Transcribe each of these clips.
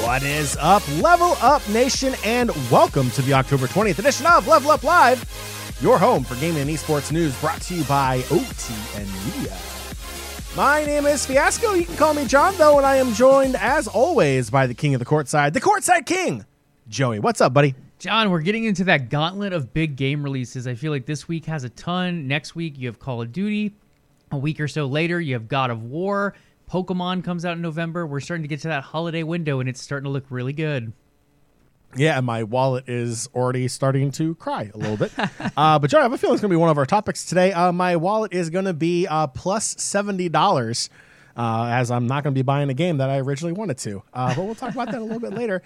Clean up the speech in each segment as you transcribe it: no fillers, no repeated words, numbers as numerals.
What is up, Level Up Nation, and welcome to the October 20th edition of Level Up Live, your home for gaming and esports news, brought to you by OTN Media. My name is Fiasco. You can call me John, though, and I am joined, as always, by the king of the courtside king, Joey. What's up, buddy? John, we're getting into that gauntlet of big game releases. I feel like this week has a ton. Next week, you have Call of Duty. A week or so later, you have God of War. Pokemon comes out in November. We're starting to get to that holiday window, and it's starting to look really good. Yeah, my wallet is already starting to cry a little bit. But Joey, I have a feeling it's going to be one of our topics today. My wallet is going to be plus $70, as I'm not going to be buying a game that I originally wanted to. But we'll talk about that a little bit later.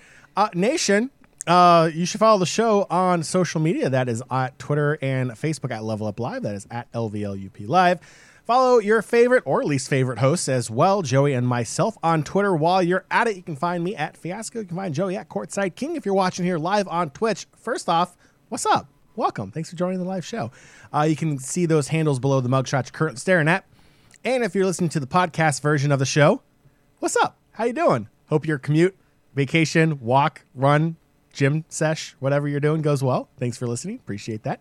Nation, you should follow the show on social media. That is at Twitter and Facebook at Level Up Live. That is at LVLUP Live. Follow your favorite or least favorite hosts as well, Joey and myself, on Twitter. While you're at it, you can find me at Fiasco. You can find Joey at Courtside King if you're watching here live on Twitch. First off, what's up? Welcome. Thanks for joining the live show. You can see those handles below the mugshots you're currently staring at. And if you're listening to the podcast version of the show, what's up? How you doing? Hope your commute, vacation, walk, run, gym sesh, whatever you're doing goes well. Thanks for listening. Appreciate that.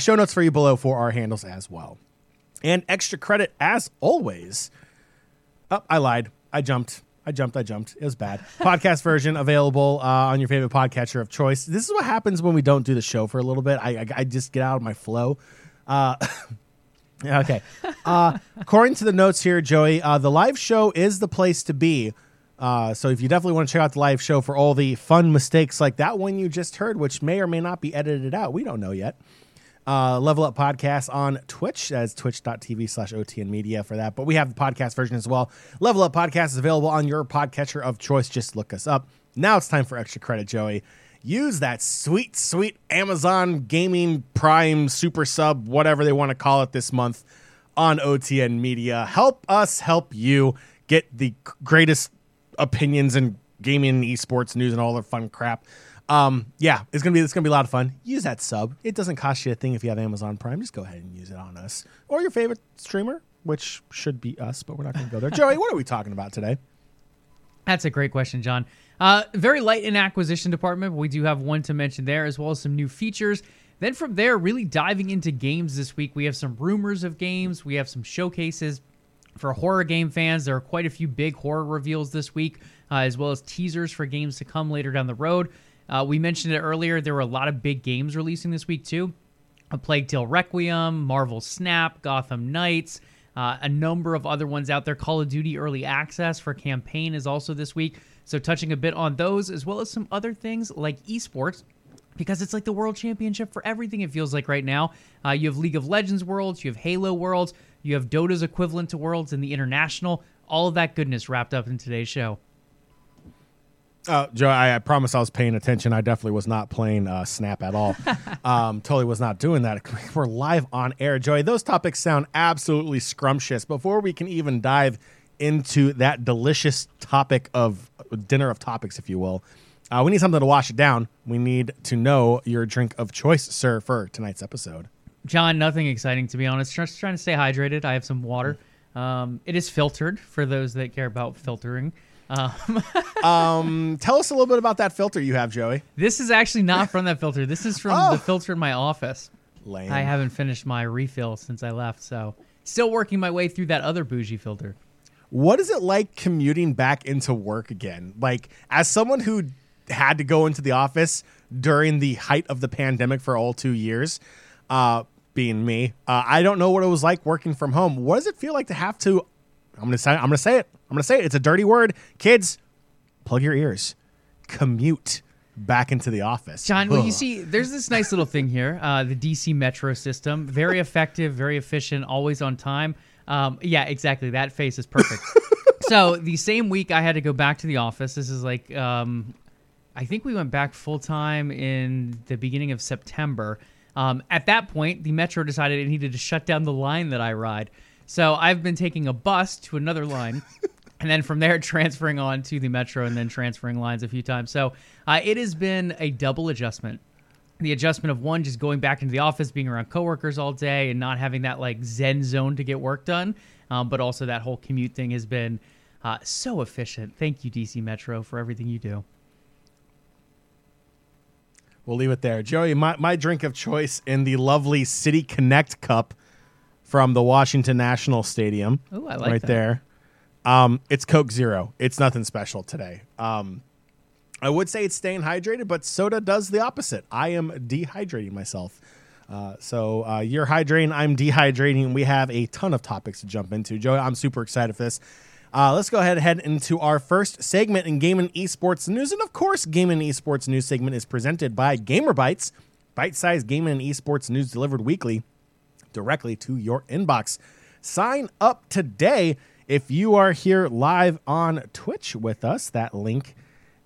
Show notes for you below for our handles as well. And extra credit, as always. Oh, I lied. I jumped. It was bad. Podcast version available on your favorite podcatcher of choice. This is what happens when we don't do the show for a little bit. I just get out of my flow. Okay. According to the notes here, Joey, the live show is the place to be. So if you definitely want to check out the live show for all the fun mistakes like that one you just heard, which may or may not be edited out. We don't know yet. Level Up Podcast on Twitch as twitch.tv/OTN Media for that. But we have the podcast version as well. Level Up Podcast is available on your podcatcher of choice. Just look us up. Now it's time for extra credit, Joey. Use that sweet, sweet Amazon Gaming Prime Super Sub, whatever they want to call it this month, on OTN Media. Help us help you get the greatest opinions in gaming, esports news, and all the fun crap. Yeah, it's gonna be a lot of fun. Use that sub. It doesn't cost you a thing if you have Amazon Prime. Just go ahead and use it on us or your favorite streamer, which should be us, but we're not gonna go there. Joey, what are we talking about today? That's a great question, John. Very light in acquisition department, but we do have one to mention there, as well as some new features. Then from there, really diving into games this week. We have some rumors of games. We have some showcases for horror game fans. There are quite a few big horror reveals this week, as well as teasers for games to come later down the road. We mentioned it earlier. There were a lot of big games releasing this week, too. A Plague Tale Requiem, Marvel Snap, Gotham Knights, a number of other ones out there. Call of Duty Early Access for Campaign is also this week. So touching a bit on those, as well as some other things like esports, because it's like the World Championship for everything, it feels like right now. You have League of Legends Worlds, you have Halo Worlds, you have Dota's equivalent to Worlds and the International. All of that goodness wrapped up in today's show. Joe, I promise I was paying attention. I definitely was not playing Snap at all. Totally was not doing that. We're live on air, Joey. Those topics sound absolutely scrumptious. Before we can even dive into that delicious topic of dinner of topics, if you will, we need something to wash it down. We need to know your drink of choice, sir, for tonight's episode. John, nothing exciting, to be honest. Just trying to stay hydrated. I have some water. It is filtered for those that care about filtering. Tell us a little bit about that filter you have, Joey. This is actually not from that filter. This is from the filter in my office. Lame. I haven't finished my refill since I left, so still working my way through that other bougie filter. What is it like commuting back into work again? Like, as someone who had to go into the office during the height of the pandemic for all 2 years, being me, I don't know what it was like working from home. What does it feel like to have to? I'm going to say it. It's a dirty word. Kids, plug your ears. Commute back into the office. John, well, you see, there's this nice little thing here, the DC Metro system. Very effective, very efficient, always on time. Yeah, exactly. That face is perfect. So the same week I had to go back to the office. This is like, I think we went back full time in the beginning of September. At that point, the Metro decided it needed to shut down the line that I ride. So I've been taking a bus to another line, and then from there transferring on to the Metro and then transferring lines a few times. So it has been a double adjustment. the adjustment of one, just going back into the office, being around coworkers all day and not having that like zen zone to get work done. But also that whole commute thing has been so efficient. Thank you, DC Metro, for everything you do. We'll leave it there. Joey, my drink of choice in the lovely City Connect Cup from the Washington National Stadium. Oh, I like that. Right there. It's Coke Zero. It's nothing special today. I would say it's staying hydrated, but soda does the opposite. I am dehydrating myself. So you're hydrating, I'm dehydrating. We have a ton of topics to jump into. Joey, I'm super excited for this. Let's go ahead and head into our first segment in Game and Esports News. And, of course, Game and Esports News segment is presented by GamerBytes, bite-sized Game and Esports News delivered weekly directly to your inbox. Sign up today if you are here live on Twitch with us. That link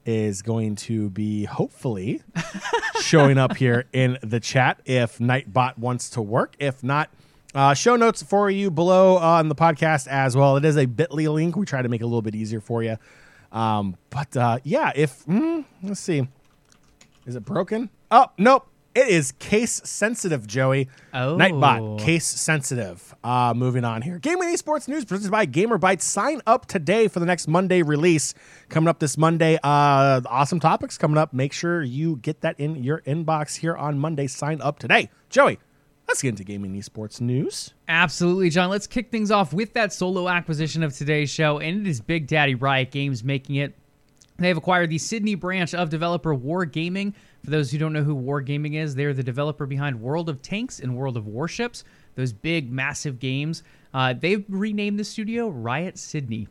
is going to be hopefully showing up here in the chat if Nightbot wants to work. If not, show notes for you below on the podcast as well. It is a bit.ly link. We try to make it a little bit easier for you. Let's see. Is it broken? Oh, nope. It is case sensitive, Joey. Oh. Nightbot, case sensitive. Moving on here. Game and Esports News presented by GamerBytes. Sign up today for the next Monday release. Coming up this Monday. Awesome topics coming up. Make sure you get that in your inbox here on Monday. Sign up today. Joey, let's get into Game and Esports News. Absolutely, John. Let's kick things off with that solo acquisition of today's show. And it is Big Daddy Riot Games making it. They've acquired the Sydney branch of developer War Gaming. For those who don't know who War Gaming is, they're the developer behind World of Tanks and World of Warships, those big, massive games. They've renamed the studio Riot Sydney.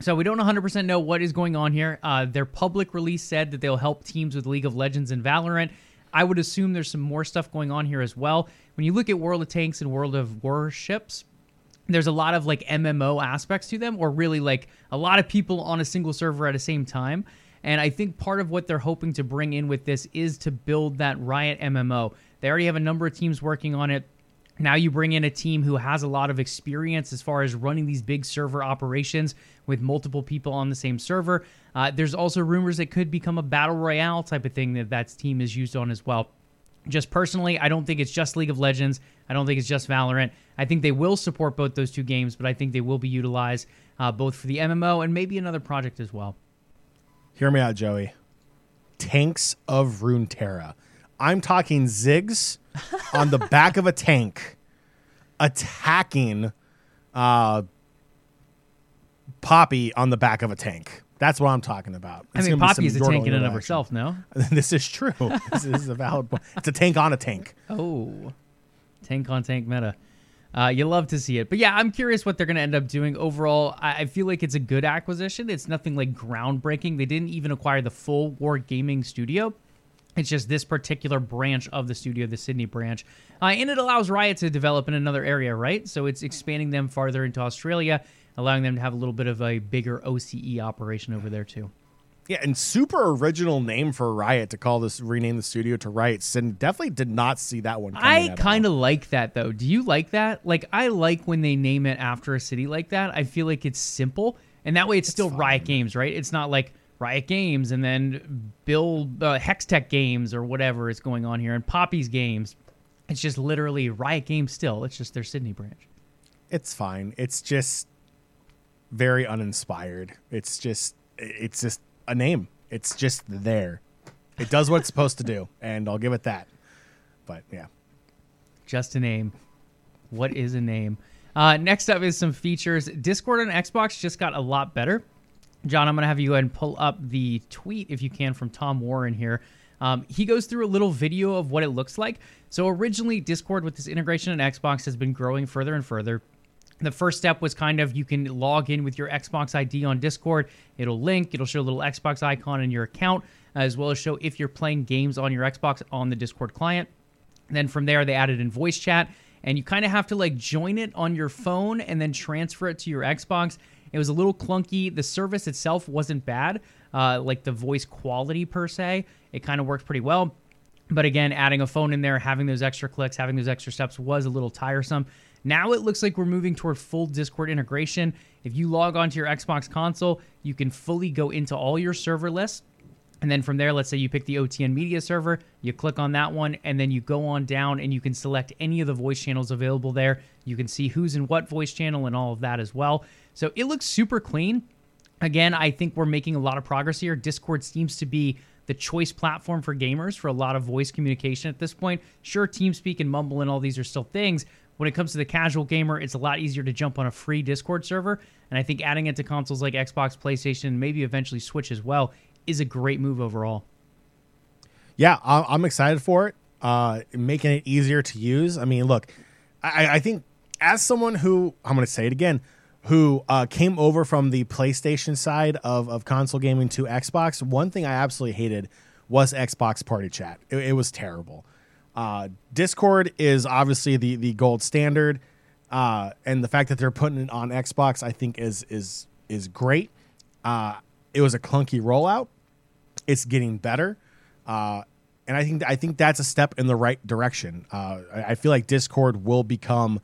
So we don't 100% know what is going on here. Their public release said that they'll help teams with League of Legends and Valorant. I would assume there's some more stuff going on here as well. When you look at World of Tanks and World of Warships, there's a lot of like MMO aspects to them, or really like a lot of people on a single server at the same time. And I think part of what they're hoping to bring in with this is to build that Riot MMO. They already have a number of teams working on it. Now you bring in a team who has a lot of experience as far as running these big server operations with multiple people on the same server. There's also rumors it could become a battle royale type of thing that team is used on as well. Just personally, I don't think it's just League of Legends. I don't think it's just Valorant. I think they will support both those two games, but I think they will be utilized both for the MMO and maybe another project as well. Hear me out, Joey. Tanks of Runeterra. I'm talking Ziggs on the back of a tank attacking Poppy on the back of a tank. That's what I'm talking about. It's Poppy is a tank in and of herself, no? This is true. This is a valid point. It's a tank on a tank. Oh, tank on tank meta. You love to see it. But yeah, I'm curious what they're going to end up doing. Overall, I feel like it's a good acquisition. It's nothing like groundbreaking. They didn't even acquire the full War Gaming studio. It's just this particular branch of the studio, the Sydney branch. And it allows Riot to develop in another area, right? So it's expanding them farther into Australia, allowing them to have a little bit of a bigger OCE operation over there too. Yeah, and super original name for Riot to rename the studio to Riot Sydney. Definitely did not see that one coming. I kind of like that, though. Do you like that? Like, I like when they name it after a city like that. I feel like it's simple, and that way it's still fine. Riot Games, right? It's not like Riot Games and then build Hextech Games or whatever is going on here, and Poppy's Games. It's just literally Riot Games still. It's just their Sydney branch. It's fine. It's just very uninspired. It's just a name. It's just there. It does what it's supposed to do, and I'll give it that. But yeah, just a name. What is a name? Next up is some features. Discord on Xbox just got a lot better. John, I'm gonna have you go ahead and pull up the tweet if you can from Tom Warren here. He goes through a little video of what it looks like. So originally, Discord with this integration on Xbox has been growing further and further. The first step was kind of you can log in with your Xbox ID on Discord. It'll link. It'll show a little Xbox icon in your account, as well as show if you're playing games on your Xbox on the Discord client. And then from there, they added in voice chat. And you kind of have to like join it on your phone and then transfer it to your Xbox. It was a little clunky. The service itself wasn't bad, like the voice quality per se. It kind of worked pretty well. But again, adding a phone in there, having those extra clicks, having those extra steps was a little tiresome. Now it looks like we're moving toward full Discord integration. If you log onto your Xbox console, you can fully go into all your server lists. And then from there, let's say you pick the OTN Media server, you click on that one, and then you go on down and you can select any of the voice channels available there. You can see who's in what voice channel and all of that as well. So it looks super clean. Again, I think we're making a lot of progress here. Discord seems to be the choice platform for gamers for a lot of voice communication at this point. Sure, TeamSpeak and Mumble and all these are still things. When it comes to the casual gamer, it's a lot easier to jump on a free Discord server. And I think adding it to consoles like Xbox, PlayStation, and maybe eventually Switch as well is a great move overall. Yeah, I'm excited for it. Making it easier to use. I mean, look, I think as someone who, I'm going to say it again, who came over from the PlayStation side of console gaming to Xbox, one thing I absolutely hated was Xbox Party Chat. It was terrible. Discord is obviously the gold standard, and the fact that they're putting it on Xbox, I think, is great. It was a clunky rollout. It's getting better, and I think that's a step in the right direction. I feel like Discord will become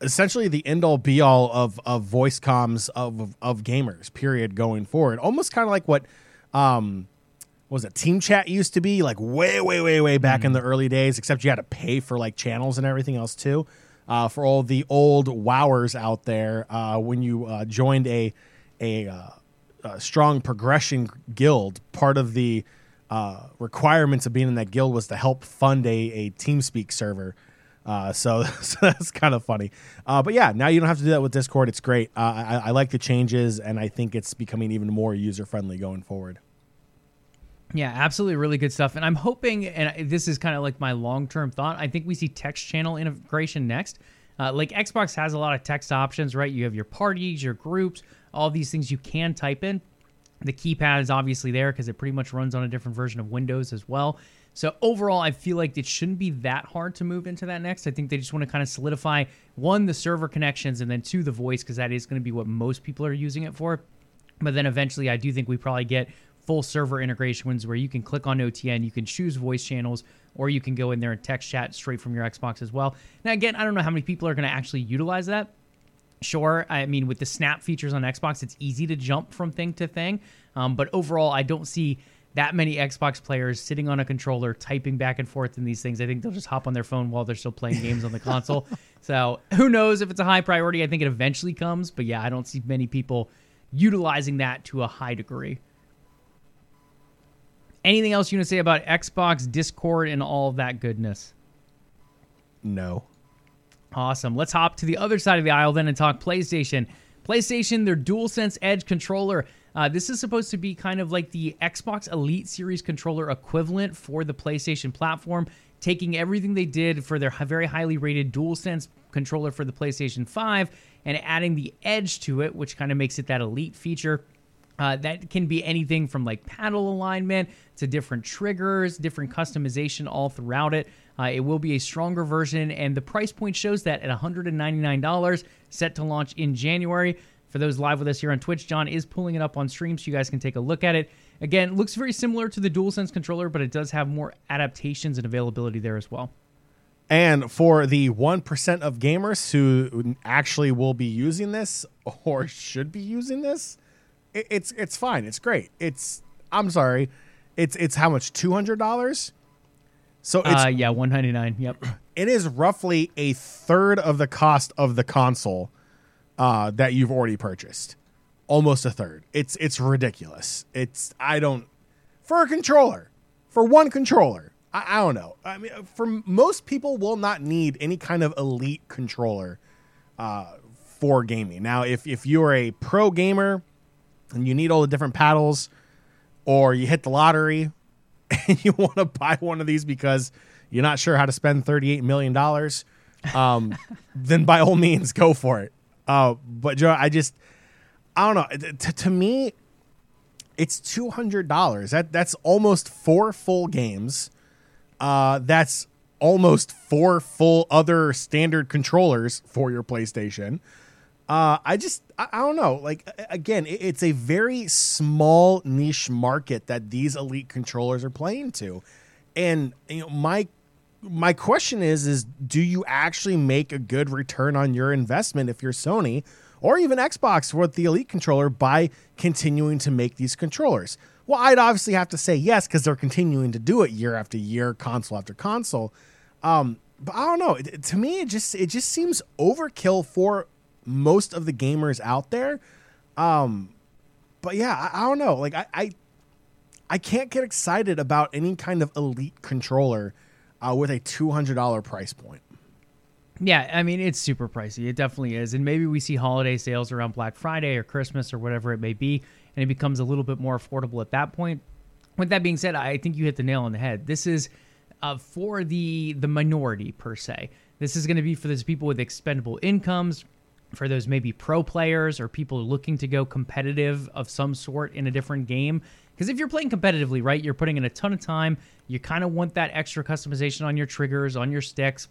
essentially the end all be all of voice comms of gamers. Period. Going forward, almost kind of like what was it? Team chat used to be like way back in the early days. Except you had to pay for like channels and everything else too. For all the old wowers out there, when you joined a strong progression guild, part of the requirements of being in that guild was to help fund a TeamSpeak server. So that's kind of funny. But yeah, now you don't have to do that with Discord. It's great. I like the changes, and I think it's becoming even more user-friendly going forward. Yeah, absolutely. Really good stuff. And I'm hoping, and this is kind of like my long-term thought, I think we see text channel integration next. Like Xbox has a lot of text options, right? You have your parties, your groups, all these things you can type in. The keypad is obviously there because it pretty much runs on a different version of Windows as well. So overall, I feel like it shouldn't be that hard to move into that next. I think they just want to kind of solidify, one, the server connections, and then two, the voice, because that is going to be what most people are using it for. But then eventually, I do think we probably get full server integrations where you can click on OTN, you can choose voice channels, or you can go in there and text chat straight from your Xbox as well. Now, again, I don't know how many people are going to actually utilize that. Sure, I mean, with the Snap features on Xbox, it's easy to jump from thing to thing. But overall, I don't see that many Xbox players sitting on a controller typing back and forth in these things. I think they'll just hop on their phone while they're still playing games on the console. So who knows if it's a high priority. I think it eventually comes. But yeah, I don't see many people utilizing that to a high degree. Anything else you want to say about Xbox, Discord, and all of that goodness? No. Awesome. Let's hop to the other side of the aisle then and talk PlayStation. PlayStation, their DualSense Edge controller. This is supposed to be kind of like the Xbox Elite Series controller equivalent for the PlayStation platform, taking everything they did for their very highly rated DualSense controller for the PlayStation 5 and adding the Edge to it, which kind of makes it that Elite feature. That can be anything from like paddle alignment to different triggers, different customization all throughout it. It will be a stronger version, and the price point shows that at $199, set to launch in January. For those live with us here on Twitch, John is pulling it up on stream so you guys can take a look at it. Again, looks very similar to the DualSense controller, but it does have more adaptations and availability there as well. And for the 1% of gamers who actually will be using this or should be using this, it's fine. It's great. It's how much? $200? So it's yeah, $199. Yep. It is roughly a third of the cost of the console that you've already purchased. Almost a third. It's ridiculous. For a controller, for one controller. I don't know. I mean, for most people will not need any kind of elite controller for gaming. Now, if you're a pro gamer and you need all the different paddles, or you hit the lottery and you want to buy one of these because you're not sure how to spend $38 million, then by all means, go for it. But Joe, I don't know. To me, it's $200. That's almost four full games. That's almost four full other standard controllers for your PlayStation. I don't know. Like, again, it's a very small niche market that these elite controllers are playing to. And you know, my question is do you actually make a good return on your investment if you're Sony, or even Xbox with the Elite controller by continuing to make these controllers? Well, I'd obviously have to say yes, because they're continuing to do it year after year, console after console. But I don't know. To me, it just seems overkill for most of the gamers out there. But yeah, I don't know. Like I can't get excited about any kind of Elite controller with a $200 price point. Yeah, I mean, it's super pricey. It definitely is. And maybe we see holiday sales around Black Friday or Christmas or whatever it may be, and it becomes a little bit more affordable at that point. With that being said, I think you hit the nail on the head. This is for the minority, per se. This is going to be for those people with expendable incomes, for those maybe pro players or people looking to go competitive of some sort in a different game. Because if you're playing competitively, right, you're putting in a ton of time. You kind of want that extra customization on your triggers, on your sticks.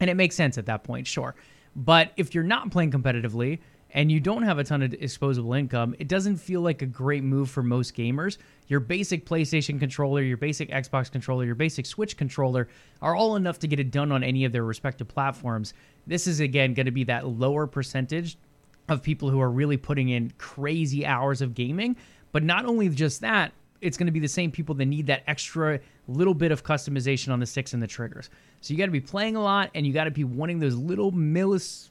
And it makes sense at that point, sure. But if you're not playing competitively and you don't have a ton of disposable income, it doesn't feel like a great move for most gamers. Your basic PlayStation controller, your basic Xbox controller, your basic Switch controller are all enough to get it done on any of their respective platforms. This is, again, going to be that lower percentage of people who are really putting in crazy hours of gaming. But not only just that, it's going to be the same people that need that extra little bit of customization on the sticks and the triggers. So you got to be playing a lot, and you got to be wanting those little the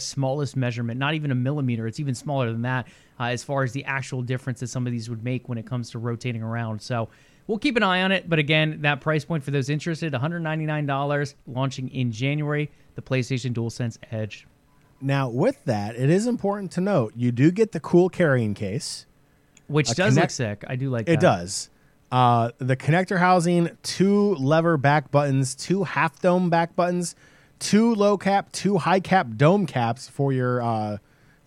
smallest measurement, not even a millimeter. It's even smaller than that as far as the actual difference that some of these would make when it comes to rotating around. So we'll keep an eye on it. But again, that price point for those interested, $199, launching in January, the PlayStation DualSense Edge. Now, with that, it is important to note, you do get the cool carrying case. Which does look sick. I do like that. It does. The connector housing, 2 lever back buttons, 2 half dome back buttons, 2 low cap, 2 high cap dome caps for your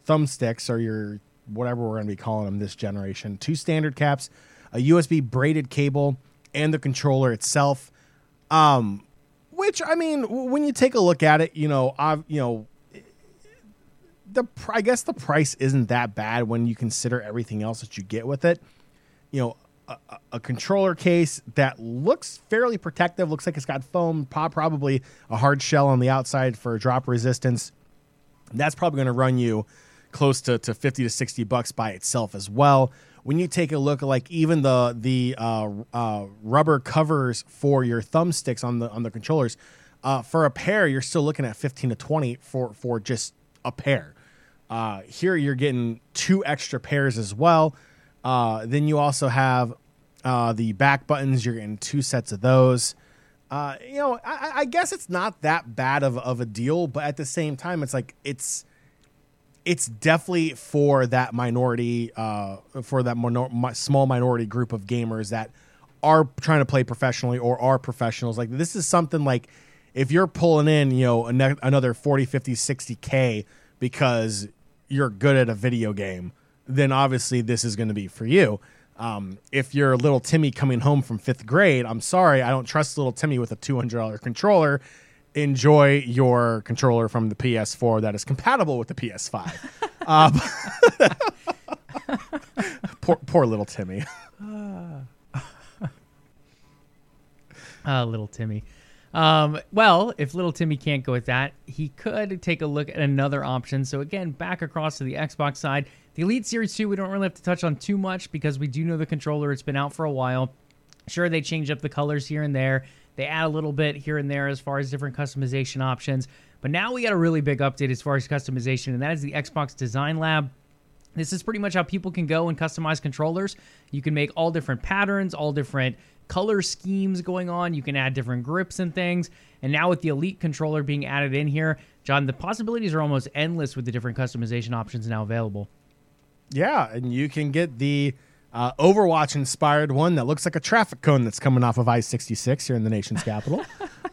thumbsticks or your whatever we're going to be calling them this generation, 2 standard caps, a USB braided cable, and the controller itself. Which, I mean, when you take a look at it, I guess the price isn't that bad when you consider everything else that you get with it. You know, a controller case that looks fairly protective, looks like it's got foam, probably a hard shell on the outside for drop resistance. That's probably going to run you close to $50 to $60 by itself as well. When you take a look, like even the rubber covers for your thumbsticks on the controllers, for a pair, you're still looking at $15 to $20 for just a pair. Here you're getting 2 extra pairs as well. Then you also have the back buttons. You're getting 2 sets of those. I guess it's not that bad of a deal, but at the same time, it's like it's definitely for that minority, small minority group of gamers that are trying to play professionally or are professionals. Like, this is something like, if you're pulling in, another 40, 50, 60K because you're good at a video game, then obviously this is going to be for you. If you're little Timmy coming home from 5th grade, I'm sorry, I don't trust little Timmy with a $200 controller. Enjoy your controller from the PS4 that is compatible with the PS5. Poor little Timmy. Little Timmy. Well, if little Timmy can't go with that, he could take a look at another option. So again, back across to the Xbox side, the Elite Series 2, we don't really have to touch on too much because we do know the controller. It's been out for a while. Sure, they change up the colors here and there. They add a little bit here and there as far as different customization options. But now we got a really big update as far as customization, and that is the Xbox Design Lab. This is pretty much how people can go and customize controllers. You can make all different patterns, all different color schemes going on. You can add different grips and things. And now with the Elite controller being added in here, John, the possibilities are almost endless with the different customization options now available. Yeah, and you can get the Overwatch-inspired one that looks like a traffic cone that's coming off of I-66 here in the nation's capital.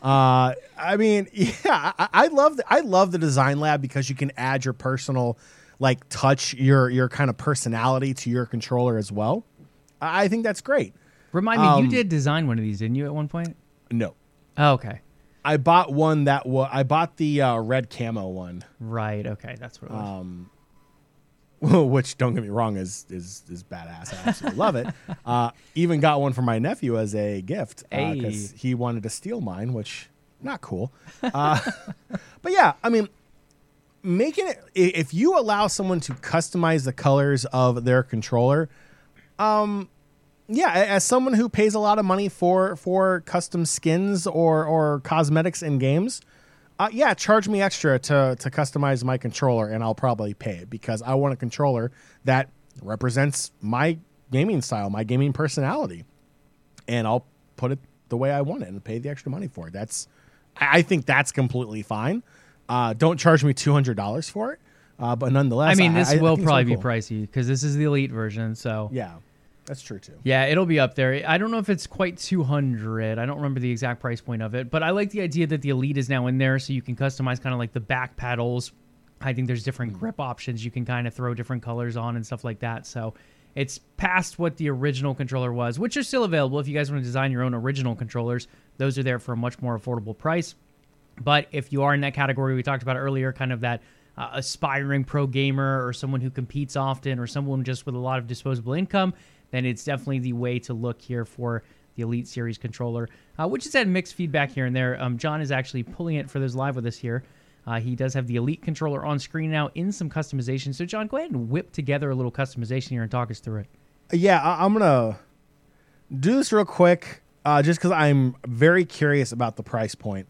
I mean, yeah, I love the Design Lab because you can add your personal, like, touch, your kind of personality to your controller as well. I think that's great. Remind me, you did design one of these, didn't you, at one point? No. Oh, okay. I bought one that was... I bought the red camo one. Right, okay, that's what it was. Which, don't get me wrong, is badass. I absolutely love it. Even got one for my nephew as a gift because he wanted to steal mine, which, not cool. But yeah, I mean, making it, if you allow someone to customize the colors of their controller, yeah, as someone who pays a lot of money for custom skins or cosmetics in games, yeah, charge me extra to customize my controller, and I'll probably pay it because I want a controller that represents my gaming style, my gaming personality, and I'll put it the way I want it and pay the extra money for it. That's, I think that's completely fine. Don't charge me $200 for it, but nonetheless, I mean, this will probably be pricey because this is the Elite version. So yeah, that's true too. Yeah, it'll be up there. I don't know if it's quite 200. I don't remember the exact price point of it, but I like the idea that the Elite is now in there, so you can customize kind of like the back paddles. I think there's different grip options you can kind of throw different colors on and stuff like that. So it's past what the original controller was, which is still available. If you guys want to design your own original controllers, those are there for a much more affordable price. But if you are in that category we talked about earlier, kind of that aspiring pro gamer or someone who competes often or someone just with a lot of disposable income, then it's definitely the way to look here for the Elite Series controller, which has had mixed feedback here and there. John is actually pulling it for those live with us here. He does have the Elite controller on screen now in some customization. So, John, go ahead and whip together a little customization here and talk us through it. Yeah, I'm going to do this real quick just because I'm very curious about the price point.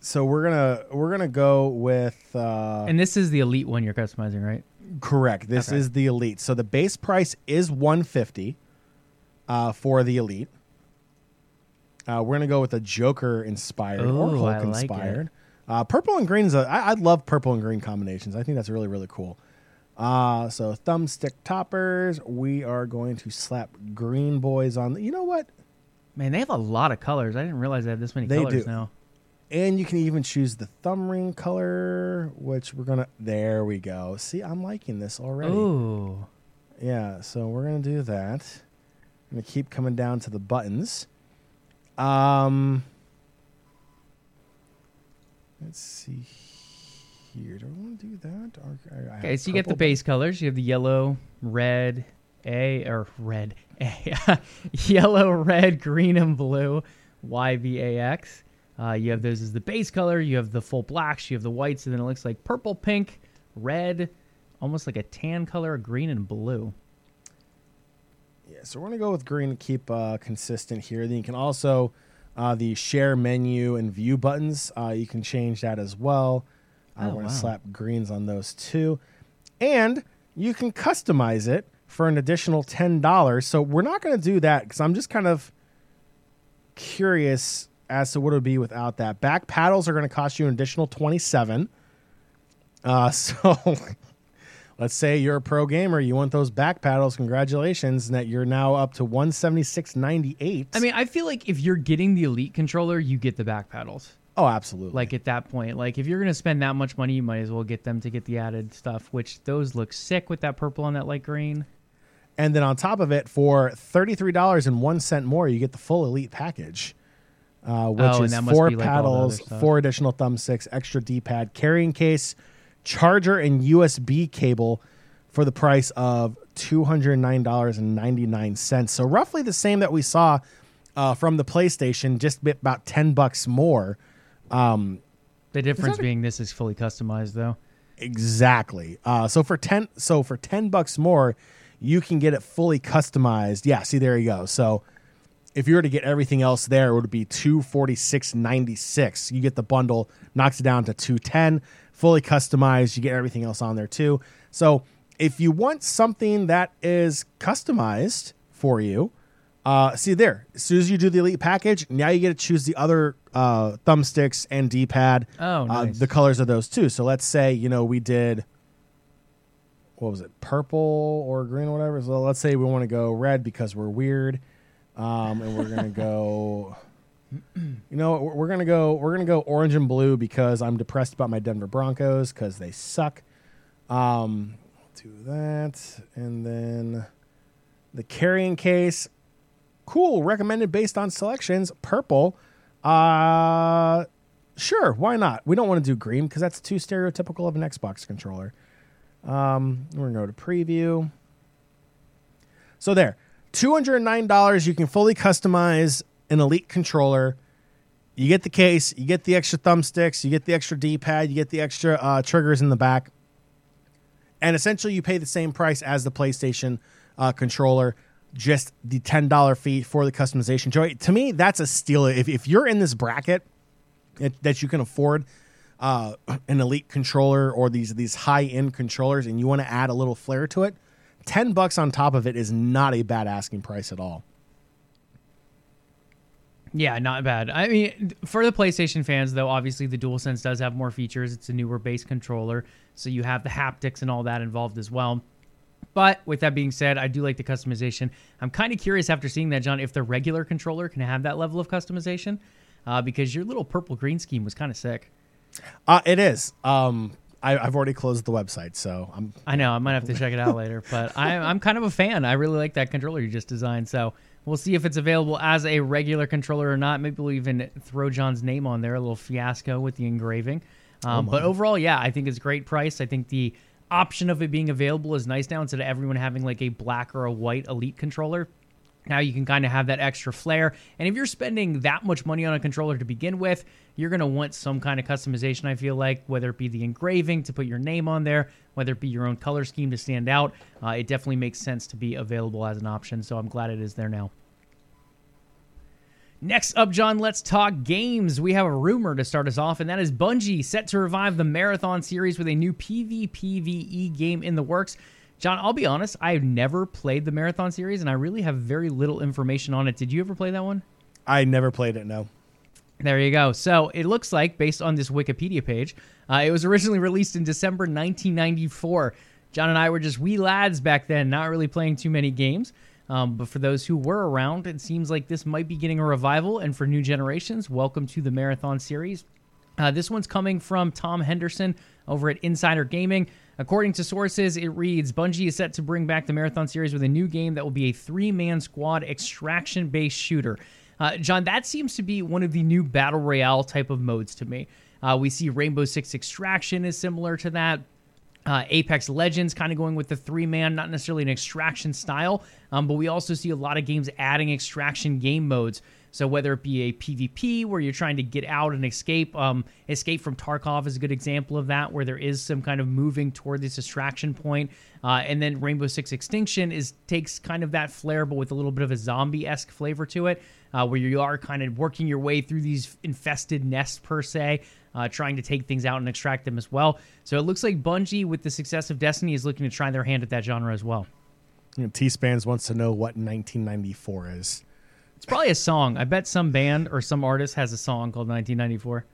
So we're gonna go with and this is the Elite one you're customizing, right? Correct. This is the Elite. So the base price is $150 for the Elite. We're gonna go with a Joker inspired or Hulk inspired. Like purple and green is I love purple and green combinations. I think that's really, really cool. So thumbstick toppers. We are going to slap green boys on. You know what? Man, they have a lot of colors. I didn't realize they have this many colors now. And you can even choose the thumb ring color, which we're going to... There we go. See, I'm liking this already. Ooh. Yeah, so we're going to do that. I'm going to keep coming down to the buttons. Let's see here. Do I want to do that? Okay, so you get the base colors. You have the yellow, red... yellow, red, green, and blue, YVAX. You have those as the base color. You have the full blacks. You have the whites, and then it looks like purple, pink, red, almost like a tan color, green, and blue. Yeah, so we're going to go with green to keep consistent here. Then you can also, the share menu and view buttons, you can change that as well. We're going to slap greens on those too. And you can customize it for an additional $10. So we're not going to do that because I'm just kind of curious as to what it would be without that. Back paddles are going to cost you an additional $27. So let's say you're a pro gamer. You want those back paddles. Congratulations. And that you're now up to $176.98. I mean, I feel like if you're getting the Elite controller, you get the back paddles. Oh, absolutely. Like at that point, like if you're going to spend that much money, you might as well get them to get the added stuff, which those look sick with that purple and that light green. And then on top of it, for $33.01 more, you get the full Elite package, which is four paddles, four additional thumbsticks, extra D-pad, carrying case, charger, and USB cable for the price of $209.99. So roughly the same that we saw from the PlayStation, just about $10 more. The difference being this is fully customized, though. Exactly. So for $10 more, you can get it fully customized. Yeah, see, there you go. So if you were to get everything else there, it would be $246.96. You get the bundle, knocks it down to $210, fully customized. You get everything else on there, too. So if you want something that is customized for you, see there, as soon as you do the Elite package, now you get to choose the other thumbsticks and D-pad, nice. The colors of those, too. So let's say, we did... What was it, purple or green or whatever? So let's say we want to go red because we're weird, and we're gonna go. We're gonna go orange and blue because I'm depressed about my Denver Broncos because they suck. Do that, and then the carrying case. Cool, recommended based on selections. Purple. Sure, why not? We don't want to do green because that's too stereotypical of an Xbox controller. We're going to go to preview. So there, $209, you can fully customize an Elite controller you get the case, you get the extra thumbsticks, you get the extra D-pad, you get the extra triggers in the back. And essentially, you pay the same price as the PlayStation controller, just the $10 fee for the customization. Joey, to me, that's a steal. If you're in this bracket that you can afford an elite controller or these high-end controllers and you want to add a little flair to it, $10 on top of it is not a bad asking price at all. Yeah, not bad. I mean, for the PlayStation fans, though, obviously the DualSense does have more features. It's a newer base controller, so you have the haptics and all that involved as well. But with that being said, I do like the customization. I'm kind of curious after seeing that, John, if the regular controller can have that level of customization, because your little purple-green scheme was kind of sick. It is. I've already closed the website, so I'm... I know, I might have to check it out later, but I'm kind of a fan. I really like that controller you just designed, so... We'll see if it's available as a regular controller or not. Maybe we'll even throw John's name on there, a little fiasco with the engraving. But overall, yeah, I think it's a great price. I think the option of it being available is nice now. Instead of everyone having like a black or a white Elite controller, now you can kind of have that extra flair. And if you're spending that much money on a controller to begin with, you're going to want some kind of customization, I feel like, whether it be the engraving to put your name on there, whether it be your own color scheme to stand out. It definitely makes sense to be available as an option, so I'm glad it is there now. Next up, John, let's talk games. We have a rumor to start us off, and that is Bungie set to revive the Marathon series with a new PvPvE game in the works. John, I'll be honest, I've never played the Marathon series, and I really have very little information on it. Did you ever play that one? I never played it, no. There you go. So it looks like, based on this Wikipedia page, it was originally released in December 1994. John and I were just wee lads back then, not really playing too many games. But for those who were around, it seems like this might be getting a revival. And for new generations, welcome to the Marathon series. This one's coming from Tom Henderson over at Insider Gaming. According to sources, it reads, Bungie is set to bring back the Marathon series with a new game that will be a three-man squad extraction-based shooter. John, that seems to be one of the new Battle Royale type of modes to me. We see Rainbow Six Extraction is similar to that. Apex Legends kind of going with the three-man, not necessarily an extraction style, but we also see a lot of games adding extraction game modes. So whether it be a PvP where you're trying to get out and escape, Escape from Tarkov is a good example of that, where there is some kind of moving toward this distraction point. And then Rainbow Six Extinction takes kind of that flair, but with a little bit of a zombie-esque flavor to it, where you are kind of working your way through these infested nests, per se, trying to take things out and extract them as well. So it looks like Bungie, with the success of Destiny, is looking to try their hand at that genre as well. You know, T-Spans wants to know what 1994 is. It's probably a song. I bet some band or some artist has a song called 1994.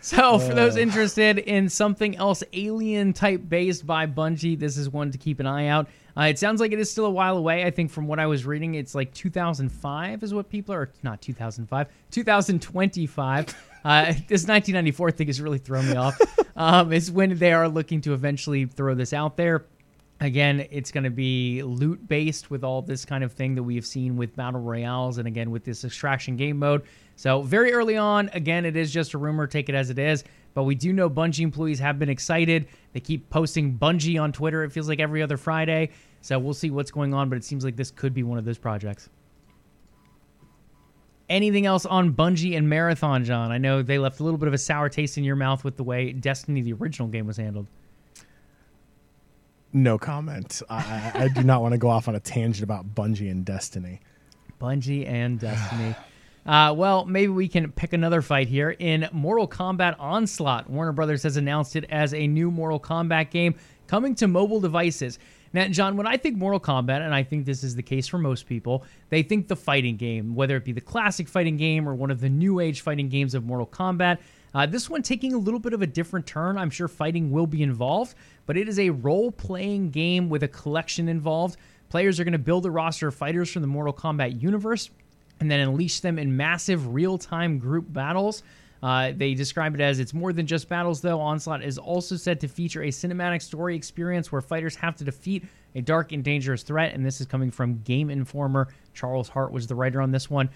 So for those interested in something else alien-type based by Bungie, this is one to keep an eye out. It sounds like it is still a while away. I think from what I was reading, it's like 2005 is what people are... Not 2005. 2025. This 1994 thing has really thrown me off. It's when they are looking to eventually throw this out there. Again, it's going to be loot-based with all this kind of thing that we have seen with Battle Royales and, again, with this extraction game mode. So very early on, again, it is just a rumor. Take it as it is. But we do know Bungie employees have been excited. They keep posting Bungie on Twitter. It feels like every other Friday. So we'll see what's going on, but it seems like this could be one of those projects. Anything else on Bungie and Marathon, John? I know they left a little bit of a sour taste in your mouth with the way Destiny, the original game, was handled. No comment. I do not want to go off on a tangent about Bungie and Destiny. Bungie and Destiny. Well, maybe we can pick another fight here. In Mortal Kombat Onslaught, Warner Brothers has announced it as a new Mortal Kombat game coming to mobile devices. Now, John, when I think Mortal Kombat, and I think this is the case for most people, they think the fighting game, whether it be the classic fighting game or one of the new age fighting games of Mortal Kombat. This one taking a little bit of a different turn. I'm sure fighting will be involved, but it is a role-playing game with a collection involved. Players are going to build a roster of fighters from the Mortal Kombat universe and then unleash them in massive real-time group battles. They describe it as it's more than just battles, though. Onslaught is also said to feature a cinematic story experience where fighters have to defeat a dark and dangerous threat, and this is coming from Game Informer. Charles Hart was the writer on this one.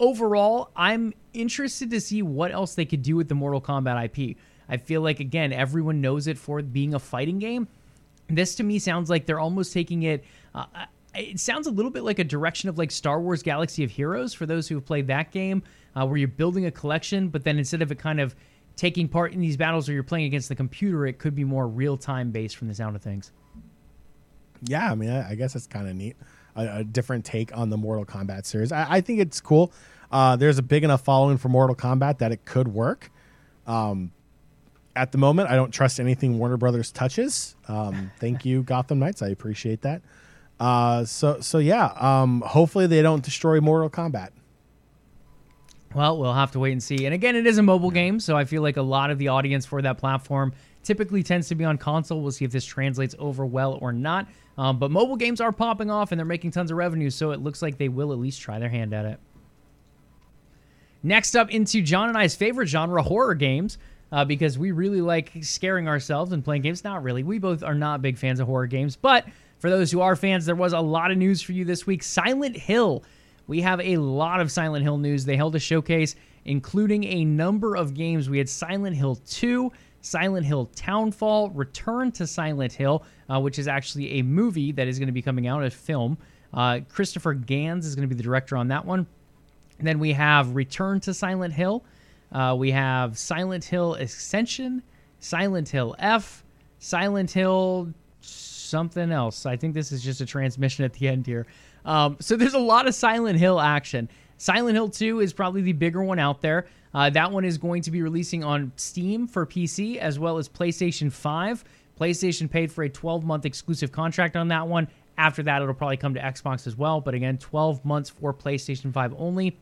Overall, I'm interested to see what else they could do with the Mortal Kombat IP. I feel like, again, everyone knows it for being a fighting game. This, to me, sounds like they're almost taking it It sounds a little bit like a direction of like Star Wars Galaxy of Heroes for those who have played that game, where you're building a collection, but then instead of it kind of taking part in these battles or you're playing against the computer, it could be more real-time based from the sound of things. Yeah, I mean, I guess that's kind of neat. A different take on the Mortal Kombat series. I think it's cool. There's a big enough following for Mortal Kombat that it could work. At the moment, I don't trust anything Warner Brothers touches. Thank you, Gotham Knights. I appreciate that. So yeah, hopefully they don't destroy Mortal Kombat. Well, we'll have to wait and see. And again, it is a mobile game, so I feel like a lot of the audience for that platform typically tends to be on console. We'll see if this translates over well or not. But mobile games are popping off, and they're making tons of revenue, so it looks like they will at least try their hand at it. Next up, into John and I's favorite genre, horror games, because we really like scaring ourselves and playing games. Not really. We both are not big fans of horror games, but for those who are fans, there was a lot of news for you this week. Silent Hill. We have a lot of Silent Hill news. They held a showcase, including a number of games. We had Silent Hill 2, Silent Hill Townfall, Return to Silent Hill, which is actually a movie that is going to be coming out, a film. Christopher Gans is going to be the director on that one. And then we have Return to Silent Hill. We have Silent Hill Ascension, Silent Hill F, Silent Hill something else. I think this is just a transmission at the end here. So there's a lot of Silent Hill action. Silent Hill 2 is probably the bigger one out there. That one is going to be releasing on Steam for PC as well as PlayStation 5. PlayStation paid for a 12-month exclusive contract on that one. After that, it'll probably come to Xbox as well. But again, 12 months for PlayStation 5 only.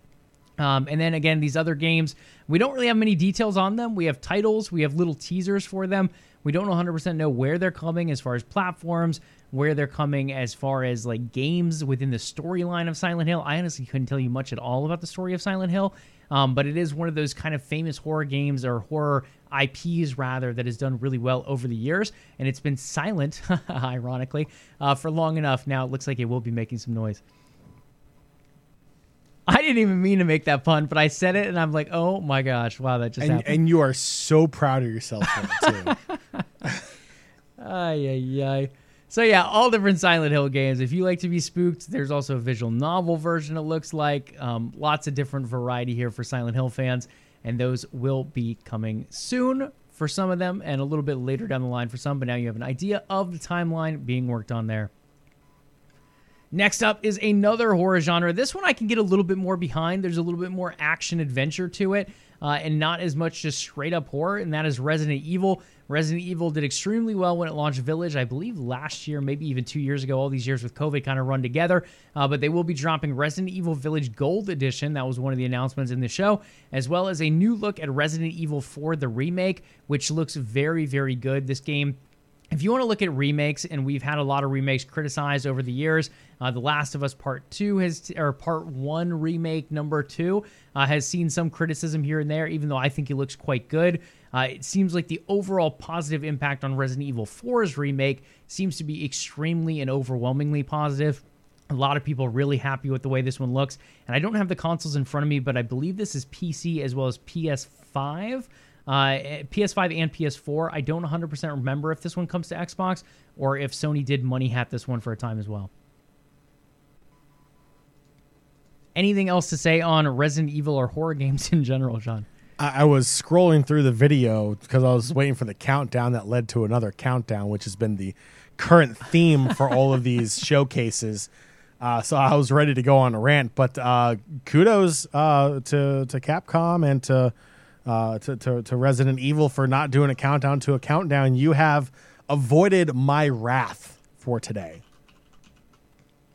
And then again, these other games, we don't really have many details on them. We have titles. We have little teasers for them. We don't 100% know where they're coming as far as platforms, where they're coming as far as like games within the storyline of Silent Hill. I honestly couldn't tell you much at all about the story of Silent Hill, but it is one of those kind of famous horror games or horror IPs rather that has done really well over the years, and it's been silent, ironically, for long enough. Now it looks like it will be making some noise. I didn't even mean to make that pun, but I said it, and I'm like, oh my gosh, wow, that just happened. And you are so proud of yourself for it, too. Ay, ay, ay. So yeah, all different Silent Hill games. If you like to be spooked, there's also a visual novel version, it looks like. Lots of different variety here for Silent Hill fans, and those will be coming soon for some of them and a little bit later down the line for some, but now you have an idea of the timeline being worked on there. Next up is another horror genre. This one I can get a little bit more behind. There's a little bit more action-adventure to it, and not as much just straight-up horror, and that is Resident Evil. Resident Evil did extremely well when it launched Village, I believe last year, maybe even 2 years ago. All these years with COVID kind of run together, but they will be dropping Resident Evil Village Gold Edition. That was one of the announcements in the show, as well as a new look at Resident Evil 4, the remake, which looks very, very good. This game, if you want to look at remakes, and we've had a lot of remakes criticized over the years, The Last of Us Part 2 or Part 1 remake number 2 has seen some criticism here and there, even though I think it looks quite good. It seems like the overall positive impact on Resident Evil 4's remake seems to be extremely and overwhelmingly positive. A lot of people are really happy with the way this one looks, and I don't have the consoles in front of me, but I believe this is PC as well as PS5. PS5 and PS4. I don't 100% remember if this one comes to Xbox or if Sony did money hat this one for a time as well. Anything else to say on Resident Evil or horror games in general, John? I was scrolling through the video because I was waiting for the countdown that led to another countdown, which has been the current theme for all of these showcases. So I was ready to go on a rant, but kudos to Capcom and to Resident Evil for not doing a countdown to a countdown. You have avoided my wrath for today.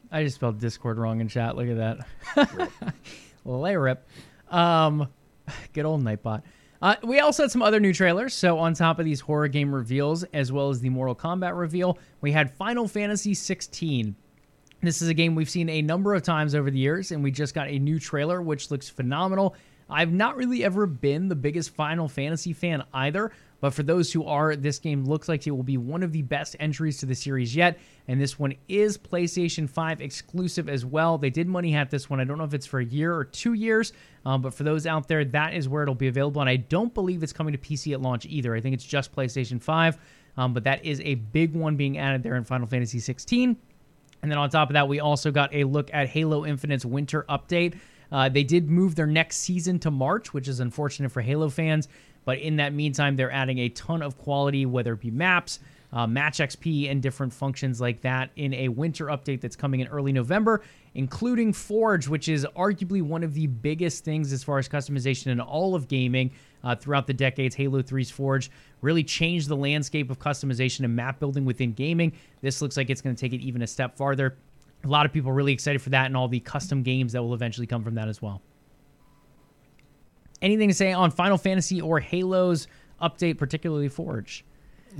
I just spelled Discord wrong in chat. Look at that. Rip. Lay rip. Good old Nightbot. We also had some other new trailers. So on top of these horror game reveals, as well as the Mortal Kombat reveal, we had Final Fantasy 16. This is a game we've seen a number of times over the years, and we just got a new trailer, which looks phenomenal. I've not really ever been the biggest Final Fantasy fan either, but for those who are, this game looks like it will be one of the best entries to the series yet, and this one is PlayStation 5 exclusive as well. They did money hat this one. I don't know if it's for a year or 2 years, but for those out there, that is where it'll be available, and I don't believe it's coming to PC at launch either. I think it's just PlayStation 5, but that is a big one being added there in Final Fantasy 16. And then on top of that, we also got a look at Halo Infinite's winter update. They did move their next season to March, which is unfortunate for Halo fans. But in that meantime, they're adding a ton of quality, whether it be maps, match XP, and different functions like that in a winter update that's coming in early November, including Forge, which is arguably one of the biggest things as far as customization in all of gaming throughout the decades. Halo 3's Forge really changed the landscape of customization and map building within gaming. This looks like it's going to take it even a step farther. A lot of people are really excited for that and all the custom games that will eventually come from that as well. Anything to say on Final Fantasy or Halo's update, particularly Forge?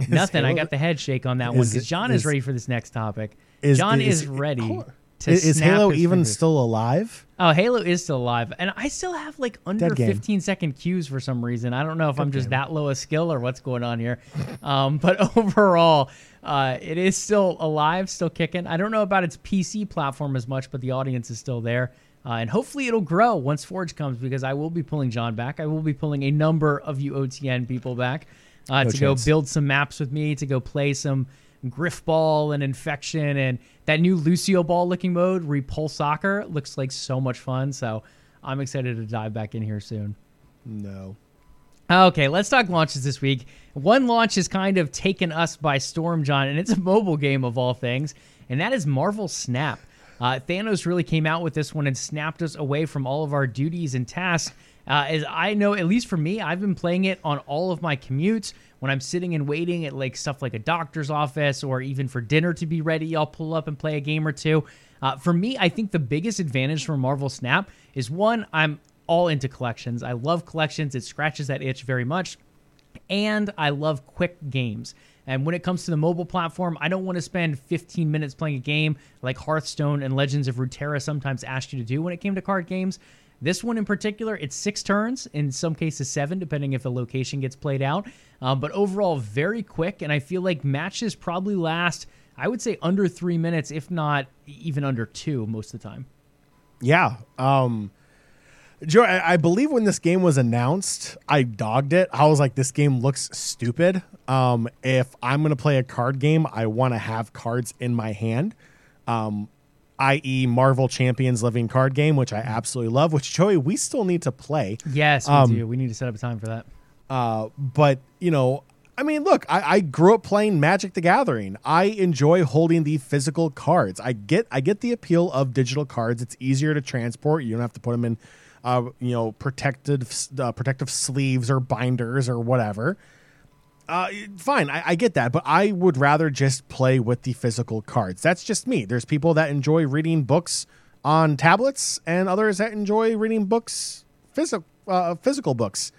Nothing. I got the head shake on that one because John is ready for this next topic. John is ready to Is Halo even fingers. Still alive? Oh, Halo is still alive. And I still have like under 15-second cues for some reason. I don't know if I'm just that low a skill or what's going on here. But overall, it is still alive, still kicking. I don't know about its PC platform as much, but the audience is still there. And hopefully it'll grow once Forge comes, because I will be pulling John back. I will be pulling a number of you OTN people back go build some maps with me, to go play some Griff Ball and Infection. And that new Lucio Ball looking mode, Repulse Soccer, looks like so much fun. So I'm excited to dive back in here soon. No. Okay, let's talk launches this week. One launch has kind of taken us by storm, John, and it's a mobile game of all things. And that is Marvel Snap. Thanos really came out with this one and snapped us away from all of our duties and tasks. As I know, at least for me, I've been playing it on all of my commutes. When I'm sitting and waiting at like stuff like a doctor's office or even for dinner to be ready, I'll pull up and play a game or two. For me, I think the biggest advantage for Marvel Snap is, one, I'm all into collections. I love collections. It scratches that itch very much. And I love quick games. And when it comes to the mobile platform, I don't want to spend 15 minutes playing a game like Hearthstone and Legends of Runeterra sometimes asked you to do when it came to card games. This one in particular, it's 6 turns, in some cases 7, depending if the location gets played out. But overall, very quick, and I feel like matches probably last, I would say, under 3 minutes, if not even under 2 most of the time. Yeah. Joe, I believe when this game was announced, I dogged it. I was like, this game looks stupid. If I'm going to play a card game, I want to have cards in my hand, i.e. Marvel Champions Living Card Game, which I absolutely love, which, Joey, we still need to play. Yes, we do. We need to set up a time for that. But, you know, I mean, look, I grew up playing Magic the Gathering. I enjoy holding the physical cards. I get the appeal of digital cards. It's easier to transport. You don't have to put them in protective sleeves or binders or whatever. Fine, I get that, but I would rather just play with the physical cards. That's just me. There's people that enjoy reading books on tablets and others that enjoy reading books, physical books.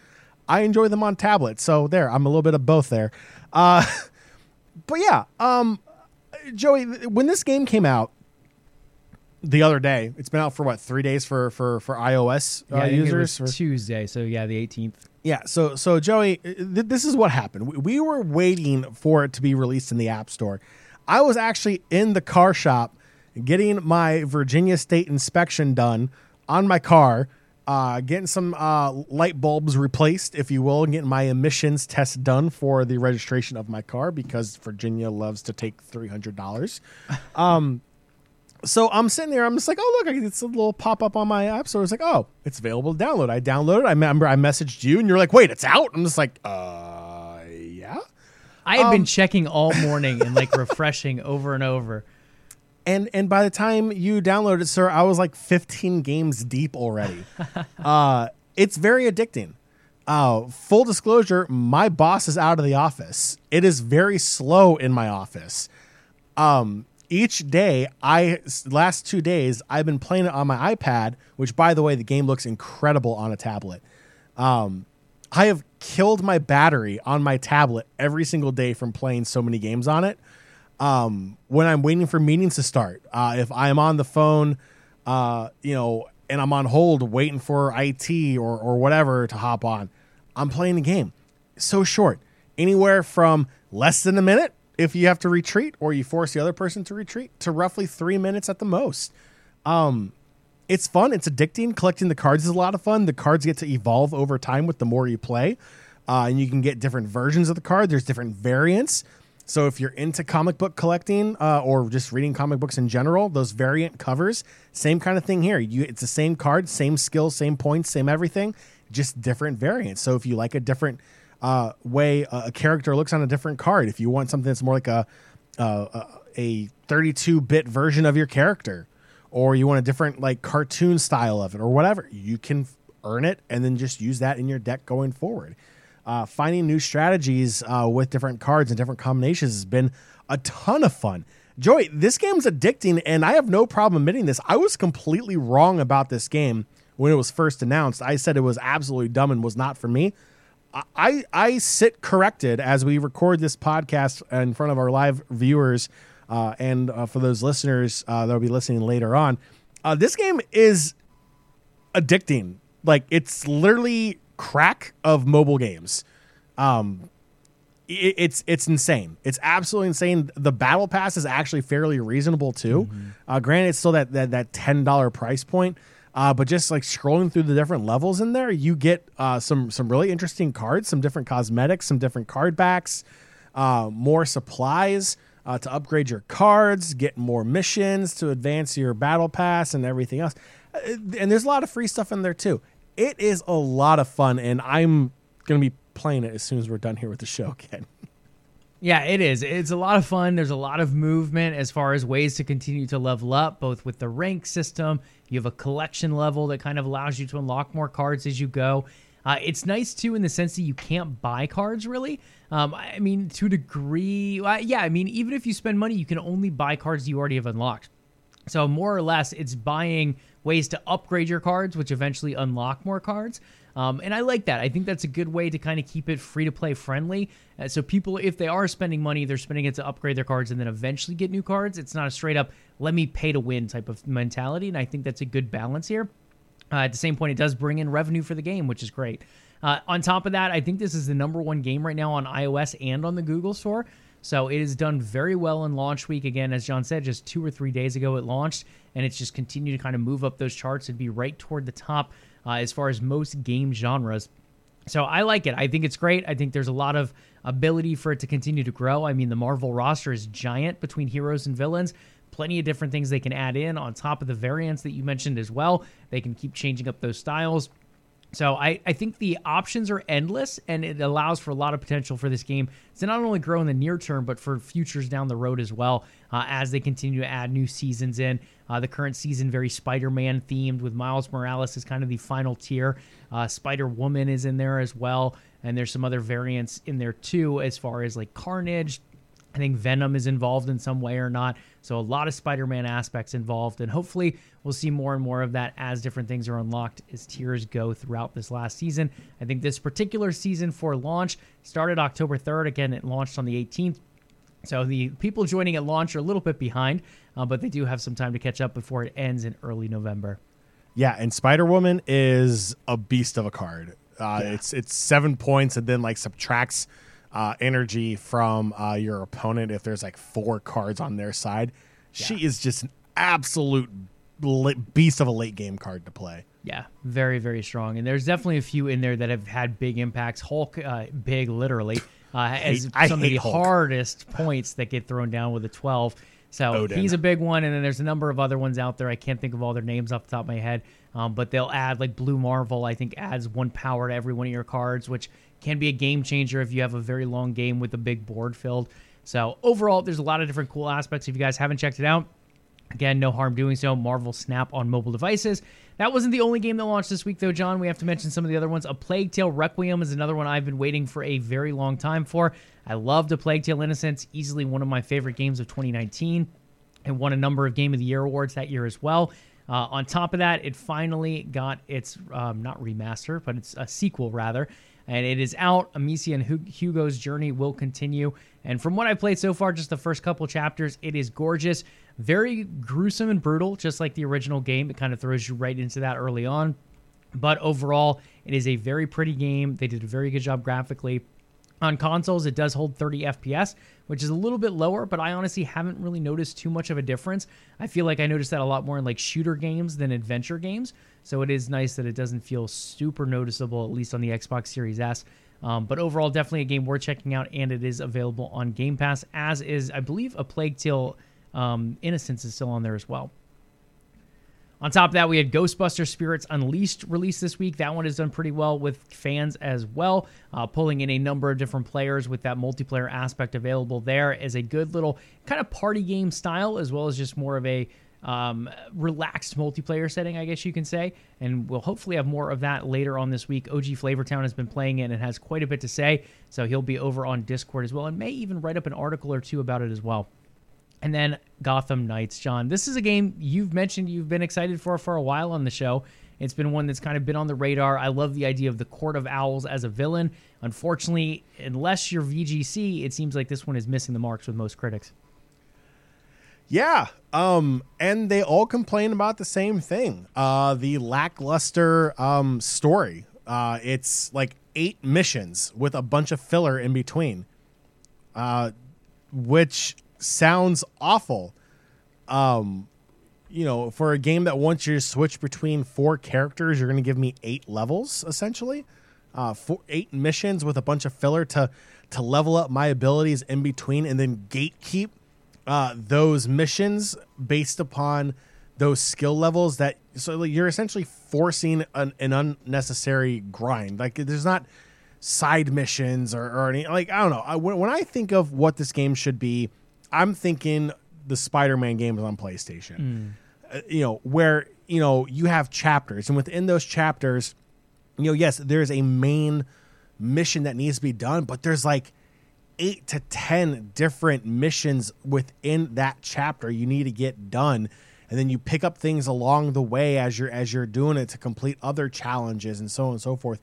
I enjoy them on tablets, so there, I'm a little bit of both there. But yeah, Joey, when this game came out, the other day, it's been out for what, 3 days for iOS users. It was Tuesday, so yeah, the 18th. Yeah, so Joey, this is what happened. We were waiting for it to be released in the App Store. I was actually in the car shop getting my Virginia State inspection done on my car, getting some light bulbs replaced, if you will, and getting my emissions test done for the registration of my car because Virginia loves to take $300. So I'm sitting there. I'm just like, oh, look, it's a little pop-up on my app. So I was like, oh, it's available to download. I downloaded it. I remember I messaged you, and you're like, wait, it's out? I'm just like, yeah. I had been checking all morning and, like, refreshing over and over. And by the time you downloaded it, sir, I was, like, 15 games deep already. It's very addicting. Full disclosure, my boss is out of the office. It is very slow in my office. Each day, last 2 days, I've been playing it on my iPad, which, by the way, the game looks incredible on a tablet. I have killed my battery on my tablet every single day from playing so many games on it. When I'm waiting for meetings to start, if I'm on the phone, and I'm on hold waiting for IT or whatever to hop on, I'm playing the game. So short, anywhere from less than a minute, if you have to retreat or you force the other person to retreat, to roughly 3 minutes at the most. It's fun. It's addicting. Collecting the cards is a lot of fun. The cards get to evolve over time with the more you play, and you can get different versions of the card. There's different variants. So if you're into comic book collecting or just reading comic books in general, those variant covers, same kind of thing here. It's the same card, same skill, same points, same everything, just different variants. So if you like a different way a character looks on a different card, if you want something that's more like a 32-bit version of your character, or you want a different like cartoon style of it or whatever, you can earn it and then just use that in your deck going forward. Finding new strategies with different cards and different combinations has been a ton of fun. Joey, this game's addicting, and I have no problem admitting this. I was completely wrong about this game when it was first announced. I said it was absolutely dumb and was not for me. I sit corrected as we record this podcast in front of our live viewers and for those listeners that will be listening later on. This game is addicting. Like, it's literally crack of mobile games. It's insane. It's absolutely insane. The battle pass is actually fairly reasonable too. Mm-hmm. Granted, it's still that $10 price point, but just like scrolling through the different levels in there, you get some really interesting cards, some different cosmetics, some different card backs, more supplies to upgrade your cards, get more missions to advance your battle pass and everything else. And there's a lot of free stuff in there too. It is a lot of fun, and I'm going to be playing it as soon as we're done here with the show again. Yeah, it is. It's a lot of fun. There's a lot of movement as far as ways to continue to level up, both with the rank system. You have a collection level that kind of allows you to unlock more cards as you go. It's nice, too, in the sense that you can't buy cards, really. I mean, to a degree. Yeah, I mean, even if you spend money, you can only buy cards you already have unlocked. So more or less, it's buying ways to upgrade your cards, which eventually unlock more cards. And I like that. I think that's a good way to kind of keep it free-to-play friendly. So people, if they are spending money, they're spending it to upgrade their cards and then eventually get new cards. It's not a straight-up, let me pay to win type of mentality, and I think that's a good balance here. At the same point, it does bring in revenue for the game, which is great. On top of that, I think this is the number one game right now on iOS and on the Google Store. So it has done very well in launch week. Again, as John said, just 2 or 3 days ago it launched, and it's just continued to kind of move up those charts and be right toward the top as far as most game genres. So I like it. I think it's great. I think there's a lot of ability for it to continue to grow. I mean, the Marvel roster is giant between heroes and villains. Plenty of different things they can add in on top of the variants that you mentioned as well. They can keep changing up those styles. So I think the options are endless, and it allows for a lot of potential for this game to not only grow in the near term, but for futures down the road as well as they continue to add new seasons in. The current season, very Spider-Man themed, with Miles Morales as kind of the final tier. Spider-Woman is in there as well, and there's some other variants in there too as far as like Carnage. I think Venom is involved in some way or not. So a lot of Spider-Man aspects involved. And hopefully we'll see more and more of that as different things are unlocked as tiers go throughout this last season. I think this particular season for launch started October 3rd. Again, it launched on the 18th. So the people joining at launch are a little bit behind, but they do have some time to catch up before it ends in early November. Yeah, and Spider-Woman is a beast of a card. Yeah. It's 7 points and then like subtracts energy from your opponent if there's like 4 cards on their side. Yeah. She is just an absolute beast of a late game card to play. Yeah, very, very strong. And there's definitely a few in there that have had big impacts. Hulk, big literally, as some of the hardest points that get thrown down with a 12. So Odin, he's a big one, and then there's a number of other ones out there. I can't think of all their names off the top of my head, but they'll add, like Blue Marvel, I think adds 1 power to every one of your cards, which can be a game changer if you have a very long game with a big board filled. So overall, there's a lot of different cool aspects. If you guys haven't checked it out, again, no harm doing so. Marvel Snap on mobile devices. That wasn't the only game that launched this week, though, John. We have to mention some of the other ones. A Plague Tale Requiem is another one I've been waiting for a very long time for. I loved A Plague Tale Innocence, easily one of my favorite games of 2019. It won a number of Game of the Year awards that year as well. On top of that, it finally got its, not remaster, but it's a sequel, rather. And it is out. Amicia and Hugo's journey will continue. And from what I played so far, just the first couple chapters, it is gorgeous. Very gruesome and brutal, just like the original game. It kind of throws you right into that early on. But overall, it is a very pretty game. They did a very good job graphically. On consoles, it does hold 30 FPS, which is a little bit lower, but I honestly haven't really noticed too much of a difference. I feel like I noticed that a lot more in like shooter games than adventure games. So it is nice that it doesn't feel super noticeable, at least on the Xbox Series S. But overall, definitely a game worth checking out, and it is available on Game Pass, as is, I believe, A Plague Tale Innocence is still on there as well. On top of that, we had Ghostbuster Spirits Unleashed released this week. That one has done pretty well with fans as well, pulling in a number of different players with that multiplayer aspect available there as a good little kind of party game style, as well as just more of a relaxed multiplayer setting, I guess you can say. And we'll hopefully have more of that later on this week. OG Flavortown has been playing it and has quite a bit to say, so he'll be over on Discord as well and may even write up an article or two about it as well. And then Gotham Knights, John. This is a game you've mentioned you've been excited for a while on the show. It's been one that's kind of been on the radar. I love the idea of the Court of Owls as a villain. Unfortunately, unless you're VGC, it seems like this one is missing the marks with most critics. Yeah, and they all complain about the same thing, the lackluster story. It's like 8 missions with a bunch of filler in between, which sounds awful. You know, for a game that wants you to switch between 4 characters, you're going to give me 8 levels, essentially. 8 missions with a bunch of filler to level up my abilities in between, and then gatekeep those missions based upon those skill levels. That so you're essentially forcing an unnecessary grind. Like, there's not side missions or any, like, I don't know. When I think of what this game should be, I'm thinking the Spider-Man games on PlayStation, you know, where, you know, you have chapters, and within those chapters, you know, yes, there's a main mission that needs to be done, but there's like 8 to 10 different missions within that chapter you need to get done, and then you pick up things along the way as you're doing it to complete other challenges and so on and so forth.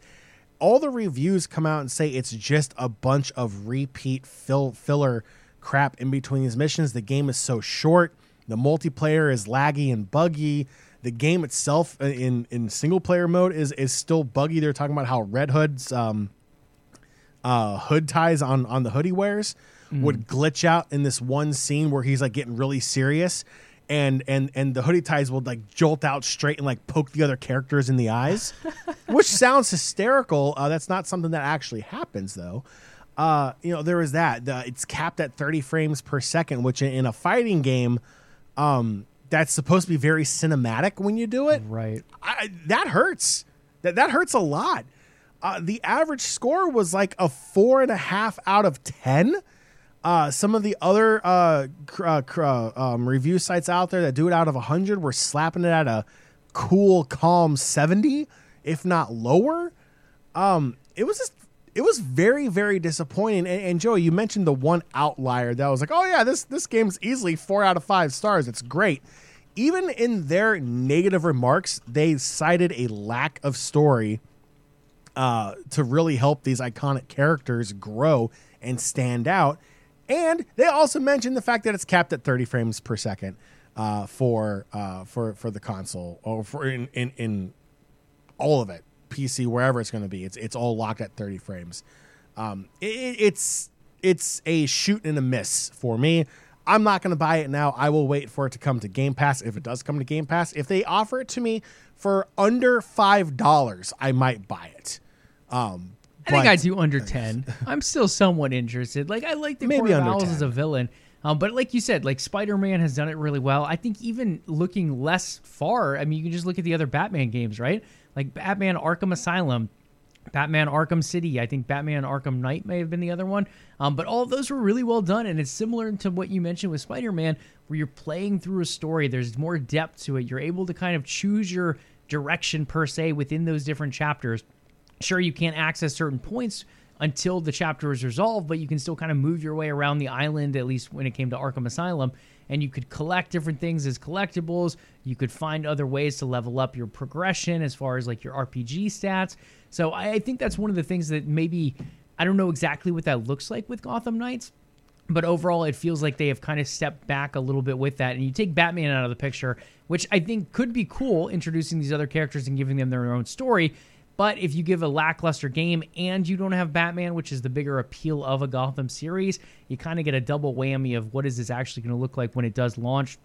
All the reviews come out and say it's just a bunch of repeat filler crap in between these missions. The game is so short. The multiplayer is laggy and buggy. The game itself in single player mode is still buggy. They're talking about how Red Hood's hood ties on the hood he wears would glitch out in this one scene where he's like getting really serious, and the hoodie ties will like jolt out straight and like poke the other characters in the eyes, which sounds hysterical. That's not something that actually happens, though. You know, there was that. It's capped at 30 frames per second, which in a fighting game, that's supposed to be very cinematic when you do it. Right. That hurts. That hurts a lot. The average score was like a 4.5 out of 10. Some of the other review sites out there that do it out of 100 were slapping it at a cool, calm 70, if not lower. It was very, very disappointing. And Joey, you mentioned the one outlier that was like, oh yeah, this game's easily 4 out of 5 stars. It's great. Even in their negative remarks, they cited a lack of story to really help these iconic characters grow and stand out. And they also mentioned the fact that it's capped at 30 frames per second for the console, or for in all of it, PC, wherever it's going to be. It's all locked at 30 frames. It's a shoot and a miss for me. I'm not going to buy it now. I will wait for it to come to Game Pass. If it does come to Game Pass, if they offer it to me for under $5, I might buy it. I think I do under 10. I'm still somewhat interested. Like, I like the Court of Owls as a villain. But like you said, like, Spider-Man has done it really well. I think even looking less far, I mean, you can just look at the other Batman games, right? Like Batman Arkham Asylum, Batman Arkham City. I think Batman Arkham Knight may have been the other one. But all of those were really well done, and it's similar to what you mentioned with Spider-Man, where you're playing through a story. There's more depth to it. You're able to kind of choose your direction, per se, within those different chapters. Sure, you can't access certain points until the chapter is resolved, but you can still kind of move your way around the island, at least when it came to Arkham Asylum, and you could collect different things as collectibles. You could find other ways to level up your progression as far as like your RPG stats. So I think that's one of the things that maybe, I don't know exactly what that looks like with Gotham Knights, but overall it feels like they have kind of stepped back a little bit with that. And you take Batman out of the picture, which I think could be cool, introducing these other characters and giving them their own story. But if you give a lackluster game and you don't have Batman, which is the bigger appeal of a Gotham series, you kind of get a double whammy of what is this actually going to look like when it does launch.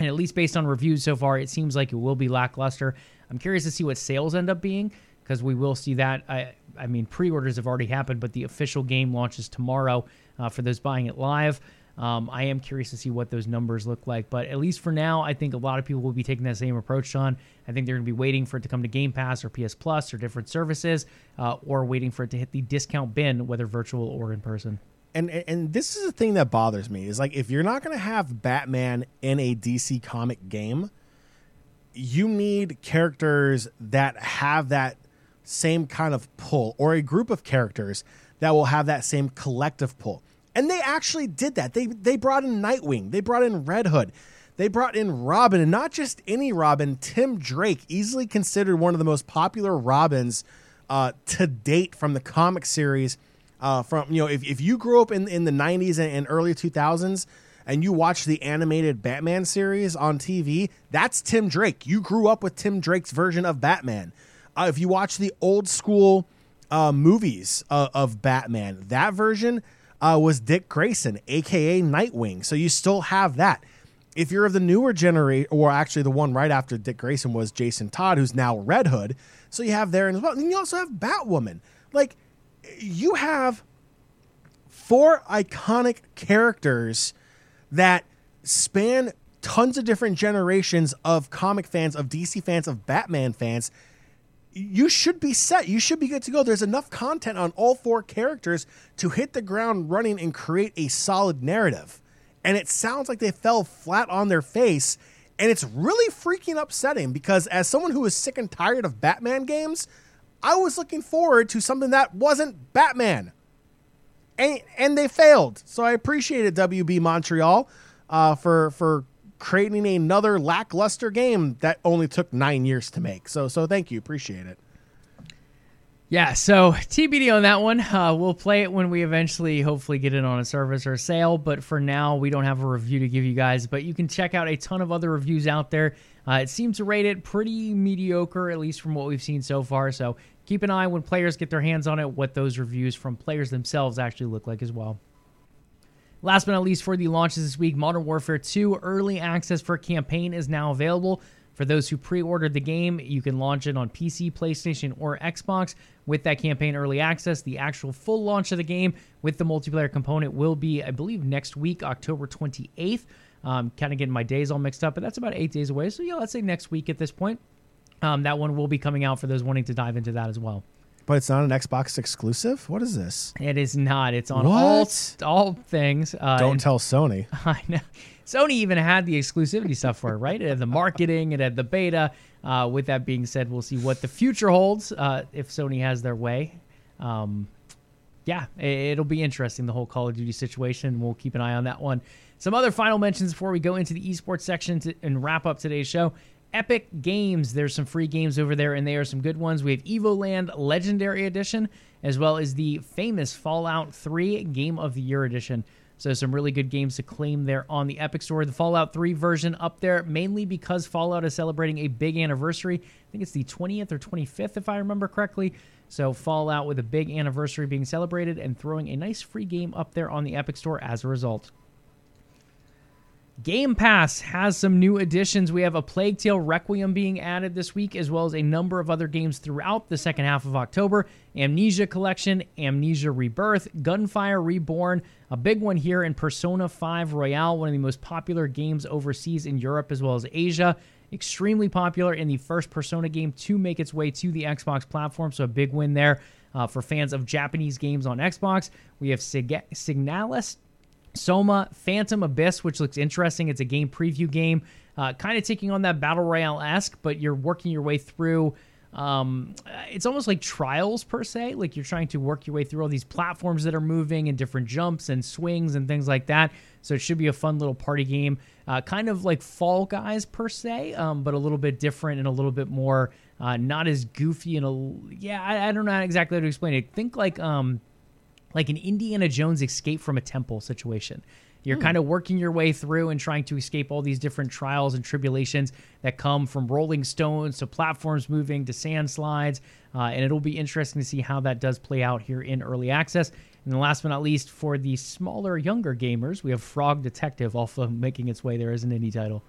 And at least based on reviews so far, it seems like it will be lackluster. I'm curious to see what sales end up being. because we will see that. I mean, pre-orders have already happened, but the official game launches tomorrow for those buying it live. I am curious to see what those numbers look like, but at least for now, I think a lot of people will be taking that same approach, Sean. I think they're going to be waiting for it to come to Game Pass or PS Plus or different services, or waiting for it to hit the discount bin, whether virtual or in person. And this is the thing that bothers me is, like, if you're not going to have Batman in a DC comic game, you need characters that have that same kind of pull, or a group of characters that will have that same collective pull. And they actually did that. They brought in Nightwing. They brought in Red Hood. They brought in Robin, and not just any Robin, Tim Drake, easily considered one of the most popular Robins to date from the comic series. From, you know, if you grew up in the 90s and early 2000s and you watched the animated Batman series on TV, that's Tim Drake. You grew up with Tim Drake's version of Batman. If you watch the old school movies of Batman, that version was Dick Grayson, a.k.a. Nightwing. So you still have that. If you're of the newer generation, or actually the one right after Dick Grayson was Jason Todd, who's now Red Hood. So you have there as well. And you also have Batwoman. Like, you have four iconic characters that span tons of different generations of comic fans, of DC fans, of Batman fans. You should be set. You should be good to go. There's enough content on all four characters to hit the ground running and create a solid narrative. And it sounds like they fell flat on their face. And it's really freaking upsetting because, as someone who is sick and tired of Batman games, I was looking forward to something that wasn't Batman. And they failed. So I appreciated WB Montreal for creating another lackluster game that only took 9 years to make. So thank you. Appreciate it. Yeah, so TBD on that one. We'll play it when we eventually hopefully get it on a service or a sale. But for now, we don't have a review to give you guys. But you can check out a ton of other reviews out there. It seems to rate it pretty mediocre, at least from what we've seen so far. So keep an eye when players get their hands on it, what those reviews from players themselves actually look like as well. Last but not least, for the launches this week, Modern Warfare 2 early access for campaign is now available. For those who pre-ordered the game, you can launch it on PC, PlayStation, or Xbox with that campaign early access. The actual full launch of the game with the multiplayer component will be, I believe, next week, October 28th. Kind of getting my days all mixed up, but that's about 8 days away. So yeah, let's say next week at this point. That one will be coming out for those wanting to dive into that as well. But it's not an Xbox exclusive? What is this? It is not. It's on all things. Don't tell Sony. I know. Sony even had the exclusivity stuff for it, right? It had the marketing. It had the beta. With that being said, we'll see what the future holds if Sony has their way. Yeah, it'll be interesting, the whole Call of Duty situation. We'll keep an eye on that one. Some other final mentions before we go into the esports section and wrap up today's show. Epic Games, there's some free games over there, and they are some good ones. We have Evoland Legendary Edition, as well as the famous Fallout 3 Game of the Year Edition. So some really good games to claim there on the Epic Store. The Fallout 3 version up there, mainly because Fallout is celebrating a big anniversary. I think it's the 20th or 25th, if I remember correctly. So Fallout with a big anniversary being celebrated and throwing a nice free game up there on the Epic Store as a result. Game Pass has some new additions. We have A Plague Tale Requiem being added this week, as well as a number of other games throughout the second half of October. Amnesia Collection, Amnesia Rebirth, Gunfire Reborn, a big one here in Persona 5 Royale, one of the most popular games overseas in Europe as well as Asia. Extremely popular in the first Persona game to make its way to the Xbox platform, so a big win there for fans of Japanese games on Xbox. We have Signalis, Soma, Phantom Abyss, which looks interesting. It's a game preview game, kind of taking on that Battle Royale-esque, but you're working your way through. It's almost like trials, per se. Like, you're trying to work your way through all these platforms that are moving and different jumps and swings and things like that. So it should be a fun little party game, kind of like Fall Guys, per se, but a little bit different and a little bit more not as goofy. I don't know how exactly how to explain it. Think like an Indiana Jones escape from a temple situation. You're kind of working your way through and trying to escape all these different trials and tribulations that come from rolling stones to platforms moving to sand slides. And it'll be interesting to see how that does play out here in early access. And then last but not least, for the smaller, younger gamers, we have Frog Detective also making its way there as an indie title.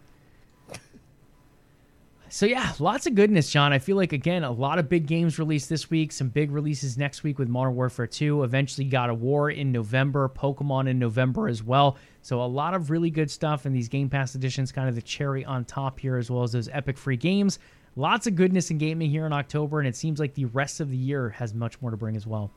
So yeah, lots of goodness, John. I feel like, again, a lot of big games released this week, some big releases next week with Modern Warfare 2, eventually God of War in November, Pokemon in November as well. So a lot of really good stuff, and these Game Pass editions kind of the cherry on top here, as well as those epic free games. Lots of goodness in gaming here in October, and it seems like the rest of the year has much more to bring as well.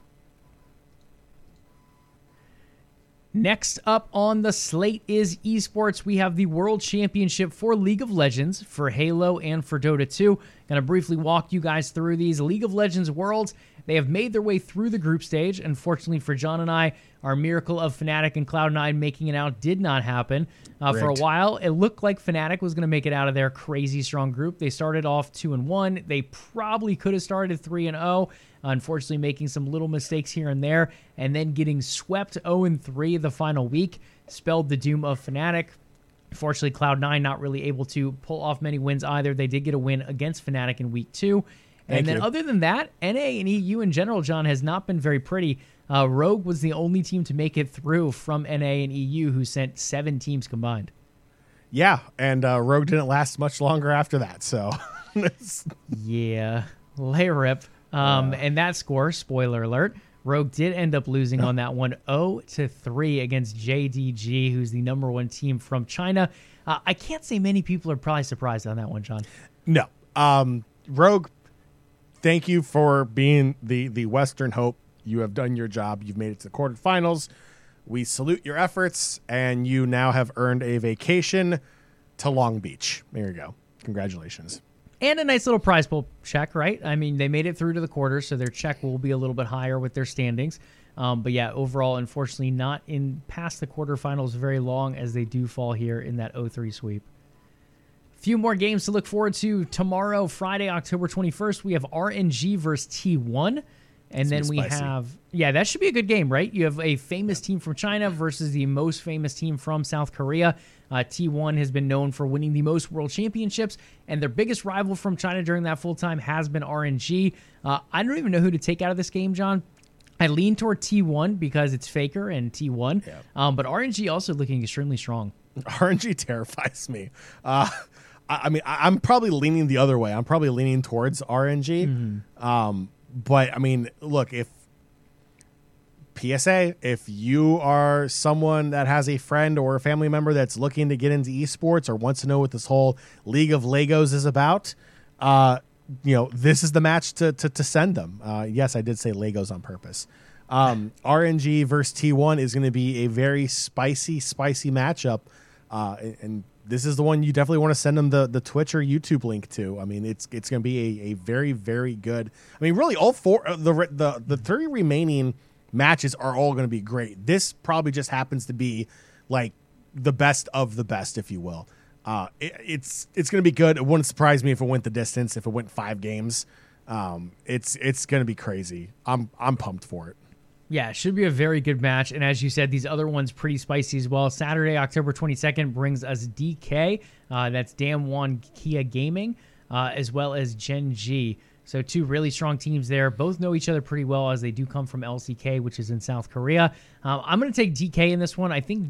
Next up on the slate is esports. We have the World Championship for League of Legends, for Halo, and for Dota 2. Going to briefly walk you guys through these League of Legends Worlds. They have made their way through the group stage. Unfortunately for John and I, our miracle of Fnatic and Cloud9 making it out did not happen. For a while, it looked like Fnatic was going to make it out of their crazy strong group. They started off 2-1. They probably could have started 3-0, unfortunately making some little mistakes here and there, and then getting swept 0-3 the final week spelled the doom of Fnatic. Fortunately, Cloud9 not really able to pull off many wins either. They did get a win against Fnatic in week 2. And then other than that, NA and EU in general, John, has not been very pretty. Rogue was the only team to make it through from NA and EU, who sent 7 teams combined. Yeah, and Rogue didn't last much longer after that. So, yeah, lay rip. And that score, spoiler alert, Rogue did end up losing on that one 0-3 against JDG, who's the number one team from China. I can't say many people are probably surprised on that one, John. No. Rogue, thank you for being the Western hope. You have done your job. You've made it to the quarterfinals. We salute your efforts, and you now have earned a vacation to Long Beach. There you go. Congratulations. And a nice little prize pool check, right? I mean, they made it through to the quarters, so their check will be a little bit higher with their standings. But yeah, overall, unfortunately, not in past the quarterfinals very long, as they do fall here in that 0-3 sweep. A few more games to look forward to tomorrow, Friday, October 21st. We have RNG versus T1. And then we have, that should be a good game, right? You have a famous team from China versus the most famous team from South Korea. T1 has been known for winning the most world championships, and their biggest rival from China during that full time has been RNG. I don't even know who to take out of this game, John. I lean toward T1 because it's Faker and T1, but RNG also looking extremely strong. RNG terrifies me. I mean, I'm probably leaning the other way. I'm probably leaning towards RNG. But, I mean, look, if you are someone that has a friend or a family member that's looking to get into esports or wants to know what this whole League of Legos is about, this is the match to send them. Yes, I did say Legos on purpose. RNG versus T1 is going to be a very spicy matchup. And this is the one you definitely want to send them the Twitch or YouTube link to. I mean, it's going to be a very, very good. I mean, really, all four, the three remaining matches are all going to be great. This probably just happens to be like the best of the best, if you will. It's going to be good. It wouldn't surprise me if it went the distance, if it went 5 games. It's going to be crazy. I'm pumped for it. Yeah, it should be a very good match. And as you said, these other ones pretty spicy as well. Saturday, October 22nd brings us DK. That's Damwon Kia Gaming, as well as Gen G. So two really strong teams there. Both know each other pretty well, as they do come from LCK, which is in South Korea. I'm going to take DK in this one. I think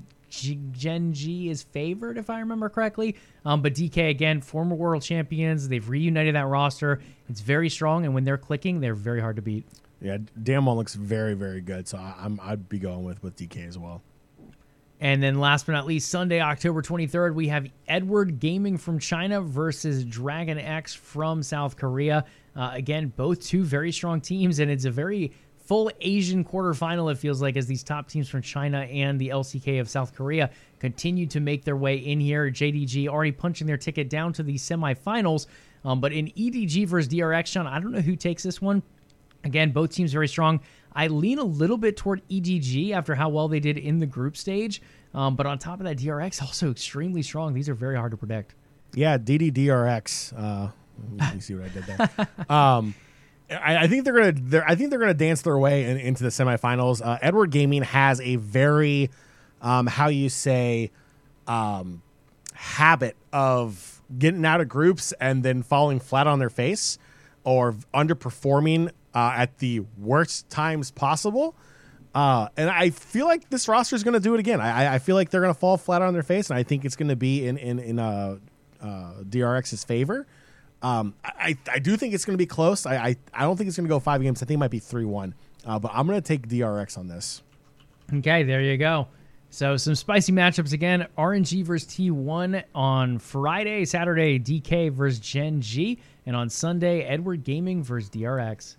Gen G is favored, if I remember correctly. But DK, again, former world champions. They've reunited that roster. It's very strong. And when they're clicking, they're very hard to beat. Yeah, Damwon looks very, very good, so I'd be going with DK as well. And then last but not least, Sunday, October 23rd, we have Edward Gaming from China versus Dragon X from South Korea. Again, both two very strong teams, and it's a very full Asian quarterfinal, it feels like, as these top teams from China and the LCK of South Korea continue to make their way in here. JDG already punching their ticket down to the semifinals, but in EDG versus DRX, Sean, I don't know who takes this one. Again, both teams very strong. I lean a little bit toward EDG after how well they did in the group stage. But on top of that, DRX also extremely strong. These are very hard to predict. Yeah, DDDRX. Let me see what I did there. I think they're going to. I think they're going to dance their way into the semifinals. Edward Gaming has a very, habit of getting out of groups and then falling flat on their face or underperforming at the worst times possible. And I feel like this roster is going to do it again. I feel like they're going to fall flat on their face, and I think it's going to be in DRX's favor. I do think it's going to be close. I don't think it's going to go 5 games. I think it might be 3-1. But I'm going to take DRX on this. Okay, there you go. So some spicy matchups again. RNG versus T1 on Friday. Saturday, DK versus Gen G. And on Sunday, Edward Gaming versus DRX.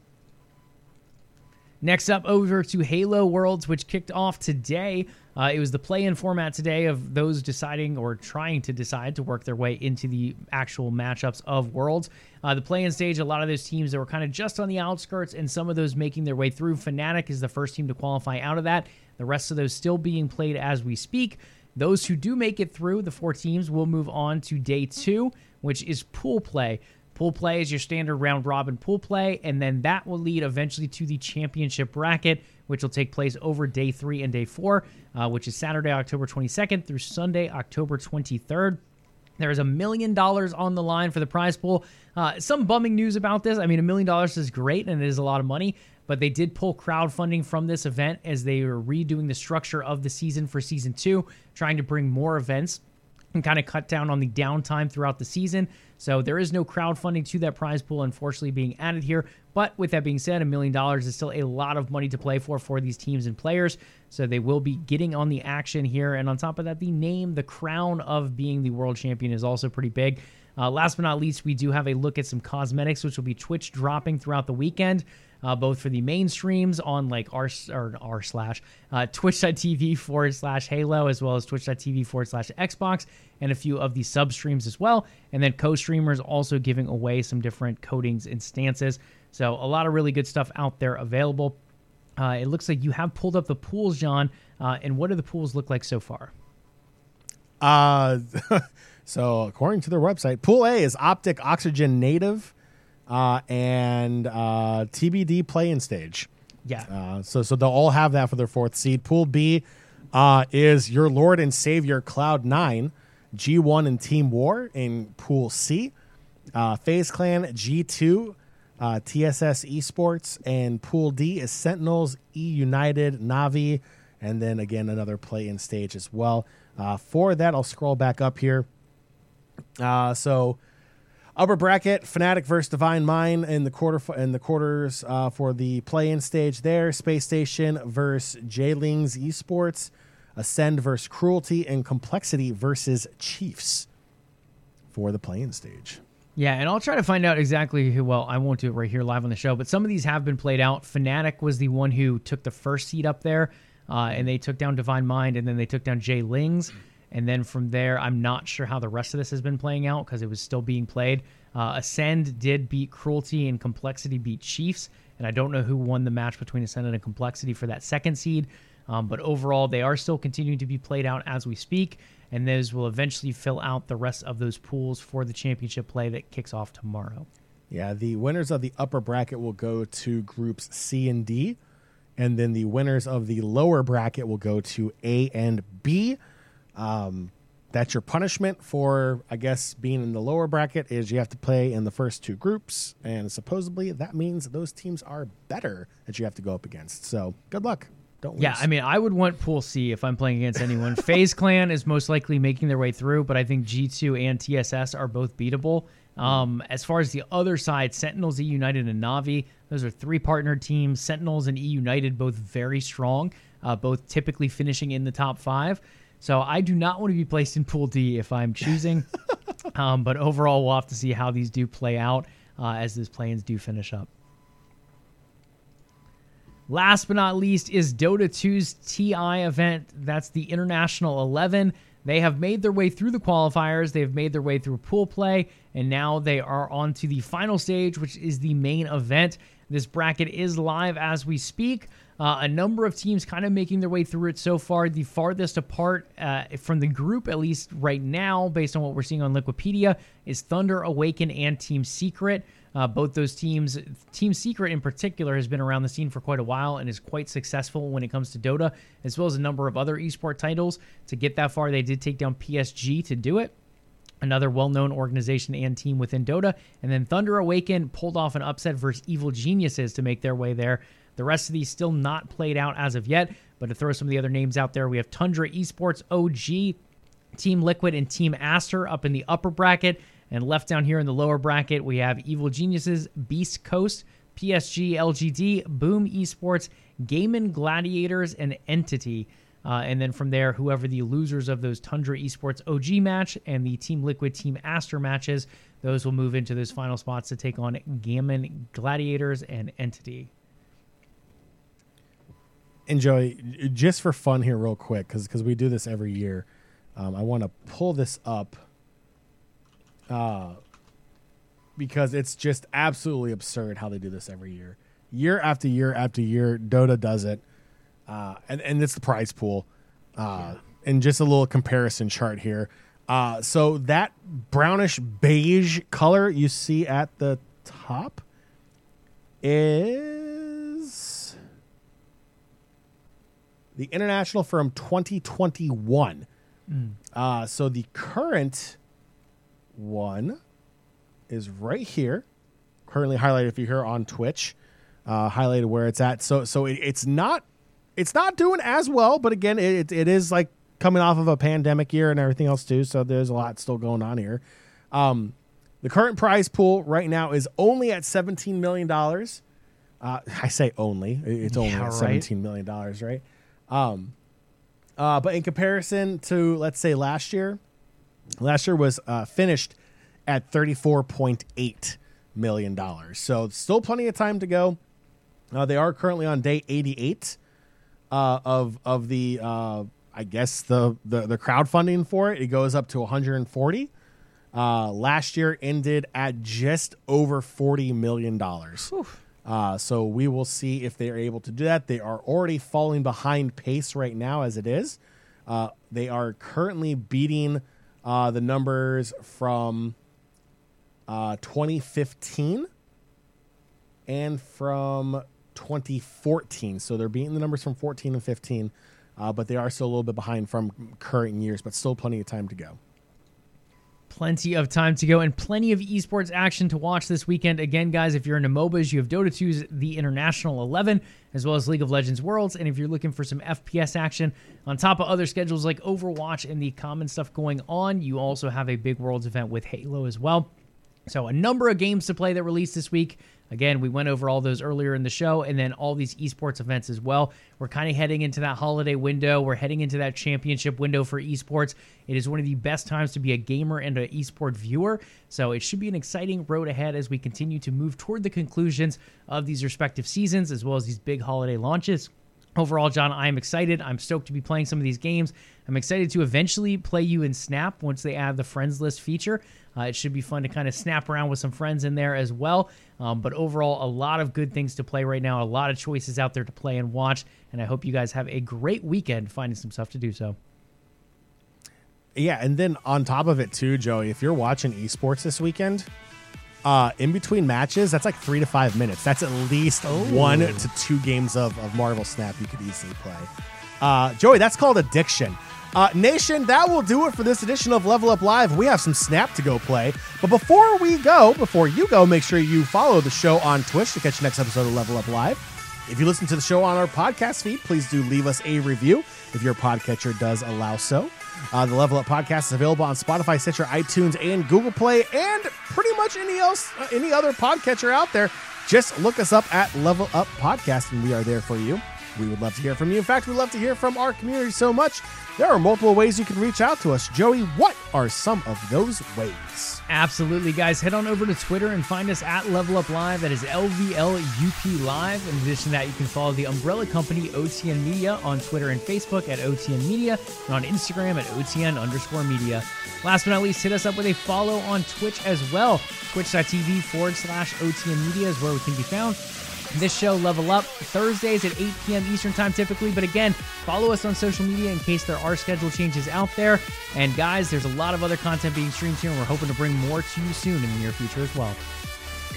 Next up, over to Halo Worlds, which kicked off today. It was the play-in format today of those deciding or trying to decide to work their way into the actual matchups of Worlds. The play-in stage, a lot of those teams that were kind of just on the outskirts, and some of those making their way through. Fnatic is the first team to qualify out of that. The rest of those still being played as we speak. Those who do make it through, the 4 teams, will move on to day 2, which is pool play. Pool play is your standard round-robin pool play, and then that will lead eventually to the championship bracket, which will take place over day 3 and day 4, which is Saturday, October 22nd through Sunday, October 23rd. There is $1 million on the line for the prize pool. Some bumming news about this. I mean, $1 million is great, and it is a lot of money, but they did pull crowdfunding from this event as they were redoing the structure of the season for Season 2, trying to bring more events and kind of cut down on the downtime throughout the season. So there is no crowdfunding to that prize pool, unfortunately, being added here. But with that being said, $1 million is still a lot of money to play for these teams and players. So they will be getting on the action here. And on top of that, the name, the crown of being the world champion is also pretty big. Last but not least, we do have a look at some cosmetics, which will be Twitch dropping throughout the weekend, both for the main streams on like r/, twitch.tv/Halo, as well as twitch.tv/Xbox, and a few of the sub streams as well. And then co-streamers also giving away some different coatings and stances. So a lot of really good stuff out there available. It looks like you have pulled up the pools, John. And what do the pools look like so far? So according to their website, Pool A is Optic, Oxygen, Native, and TBD play-in stage. Yeah. So they'll all have that for their 4th seed. Pool B is your Lord and Savior, Cloud9, G1, and Team War in Pool C. FaZe Clan, G2, TSS Esports, and Pool D is Sentinels, E-United, Na'Vi, and then again another play-in stage as well. For that, I'll scroll back up here. So upper bracket, Fnatic versus Divine Mind in the quarters for the play-in stage there. Space Station versus J-Lings Esports. Ascend versus Cruelty, and Complexity versus Chiefs for the play-in stage. Yeah, and I'll try to find out exactly who, well, I won't do it right here live on the show, but some of these have been played out. Fnatic was the one who took the first seed up there, and they took down Divine Mind, and then they took down J-Lings. And then from there, I'm not sure how the rest of this has been playing out because it was still being played. Ascend did beat Cruelty, and Complexity beat Chiefs. And I don't know who won the match between Ascend and Complexity for that 2nd seed. But overall, they are still continuing to be played out as we speak. And those will eventually fill out the rest of those pools for the championship play that kicks off tomorrow. Yeah, the winners of the upper bracket will go to groups C and D. And then the winners of the lower bracket will go to A and B. That's your punishment for, I guess, being in the lower bracket is you have to play in the first 2 groups. And supposedly that means those teams are better that you have to go up against. So good luck. Don't lose. Yeah, I mean, I would want Pool C if I'm playing against anyone. FaZe Clan is most likely making their way through, but I think G2 and TSS are both beatable. As far as the other side, Sentinels, E-United, and Na'Vi, those are 3 partner teams. Sentinels and E-United, both very strong, both typically finishing in the top 5. So I do not want to be placed in Pool D if I'm choosing. But overall, we'll have to see how these do play out as these play-ins do finish up. Last but not least is Dota 2's TI event. That's the International 11. They have made their way through the qualifiers. They've made their way through pool play. And now they are on to the final stage, which is the main event. This bracket is live as we speak. A number of teams kind of making their way through it so far. The farthest apart from the group, at least right now, based on what we're seeing on Liquipedia, is Thunder, Awaken, and Team Secret. Both those teams, Team Secret in particular, has been around the scene for quite a while and is quite successful when it comes to Dota, as well as a number of other esports titles. To get that far, they did take down PSG to do it, another well-known organization and team within Dota. And then Thunder Awaken pulled off an upset versus Evil Geniuses to make their way there. The rest of these still not played out as of yet, but to throw some of the other names out there, we have Tundra Esports, OG, Team Liquid, and Team Aster up in the upper bracket, And left down here in the lower bracket, we have Evil Geniuses, Beast Coast, PSG, LGD, Boom Esports, Gaiman Gladiators, and Entity. And then from there, whoever the losers of those Tundra Esports OG match and the Team Liquid Team Aster matches, those will move into those final spots to take on Gaiman Gladiators and Entity. And Joey, just for fun here real quick, because we do this every year, I want to pull this up because it's just absolutely absurd how they do this every year. Year after year after year, Dota does it. And it's the prize pool. And just a little comparison chart here. So that brownish beige color you see at the top is the international firm 2021. So the current one is right here, currently highlighted if you're here on Twitch, highlighted where it's at. So it's not doing as well, but again, it is like coming off of a pandemic year and everything else too, so there's a lot still going on here. The current prize pool right now is only at $17 million. I say only. It's only at $17 million, right? But in comparison to, let's say, last year was finished at $34.8 million. So still plenty of time to go. They are currently on day 88 of the, I guess, the crowdfunding for it. It goes up to 140. Last year ended at just over $40 million. So we will see if they are able to do that. They are already falling behind pace right now as it is. They are currently beating the numbers from 2015 and from 2014. So they're beating the numbers from 14 and 15, but they are still a little bit behind from current years, but still plenty of time to go. Plenty of time to go and plenty of esports action to watch this weekend. Again, guys, if you're into MOBAs, you have Dota 2's The International 11, as well as League of Legends Worlds. And if you're looking for some FPS action on top of other schedules like Overwatch and the common stuff going on, you also have a big Worlds event with Halo as well. So a number of games to play that released this week. Again, we went over all those earlier in the show, and then all these esports events as well. We're kind of heading into that holiday window. We're heading into that championship window for esports. It is one of the best times to be a gamer and an esports viewer, so it should be an exciting road ahead as we continue to move toward the conclusions of these respective seasons, as well as these big holiday launches. Overall, John, I'm excited. I'm stoked to be playing some of these games. I'm excited to eventually play you in Snap once they add the friends list feature. It should be fun to kind of snap around with some friends in there as well. But overall, a lot of good things to play right now. A lot of choices out there to play and watch. And I hope you guys have a great weekend finding some stuff to do so. Yeah, and then on top of it too, Joey, if you're watching esports this weekend, in between matches, that's like 3 to 5 minutes. That's at least 1 to 2 games of Marvel Snap you could easily play. Joey, that's called addiction. Nation, that will do it for this edition of Level Up Live. We have some Snap to go play. But before you go, make sure you follow the show on Twitch to catch the next episode of Level Up Live. If you listen to the show on our podcast feed, please do leave us a review if your podcatcher does allow so. The Level Up Podcast is available on Spotify, Stitcher, iTunes, and Google Play, and pretty much any other podcatcher out there. Just look us up at Level Up Podcast, and we are there for you. We would love to hear from you. In fact, we love to hear from our community so much. There are multiple ways you can reach out to us. Joey, what are some of those ways? Absolutely, guys. Head on over to Twitter and find us at Level Up Live. That is LVLUP Live. In addition to that, you can follow the umbrella company OTN Media on Twitter and Facebook at OTN Media and on Instagram at OTN_media. Last but not least, hit us up with a follow on Twitch as well. Twitch.tv/OTN Media is where we can be found. This show, Level Up, Thursdays at 8 p.m. Eastern Time typically. But again, follow us on social media in case there are schedule changes out there. And guys, there's a lot of other content being streamed here, and we're hoping to bring more to you soon in the near future as well.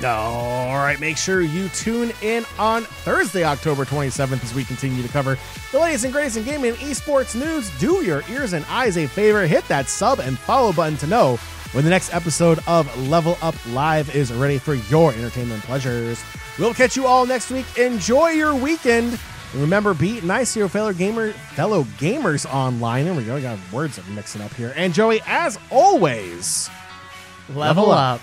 All right, make sure you tune in on Thursday, October 27th, as we continue to cover the latest and greatest in gaming and esports news. Do your ears and eyes a favor. Hit that sub and follow button to know when the next episode of Level Up Live is ready for your entertainment pleasures. We'll catch you all next week. Enjoy your weekend. And remember, be nice to your fellow gamers online. There we go. I got words I'm mixing up here. And Joey, as always, Level up.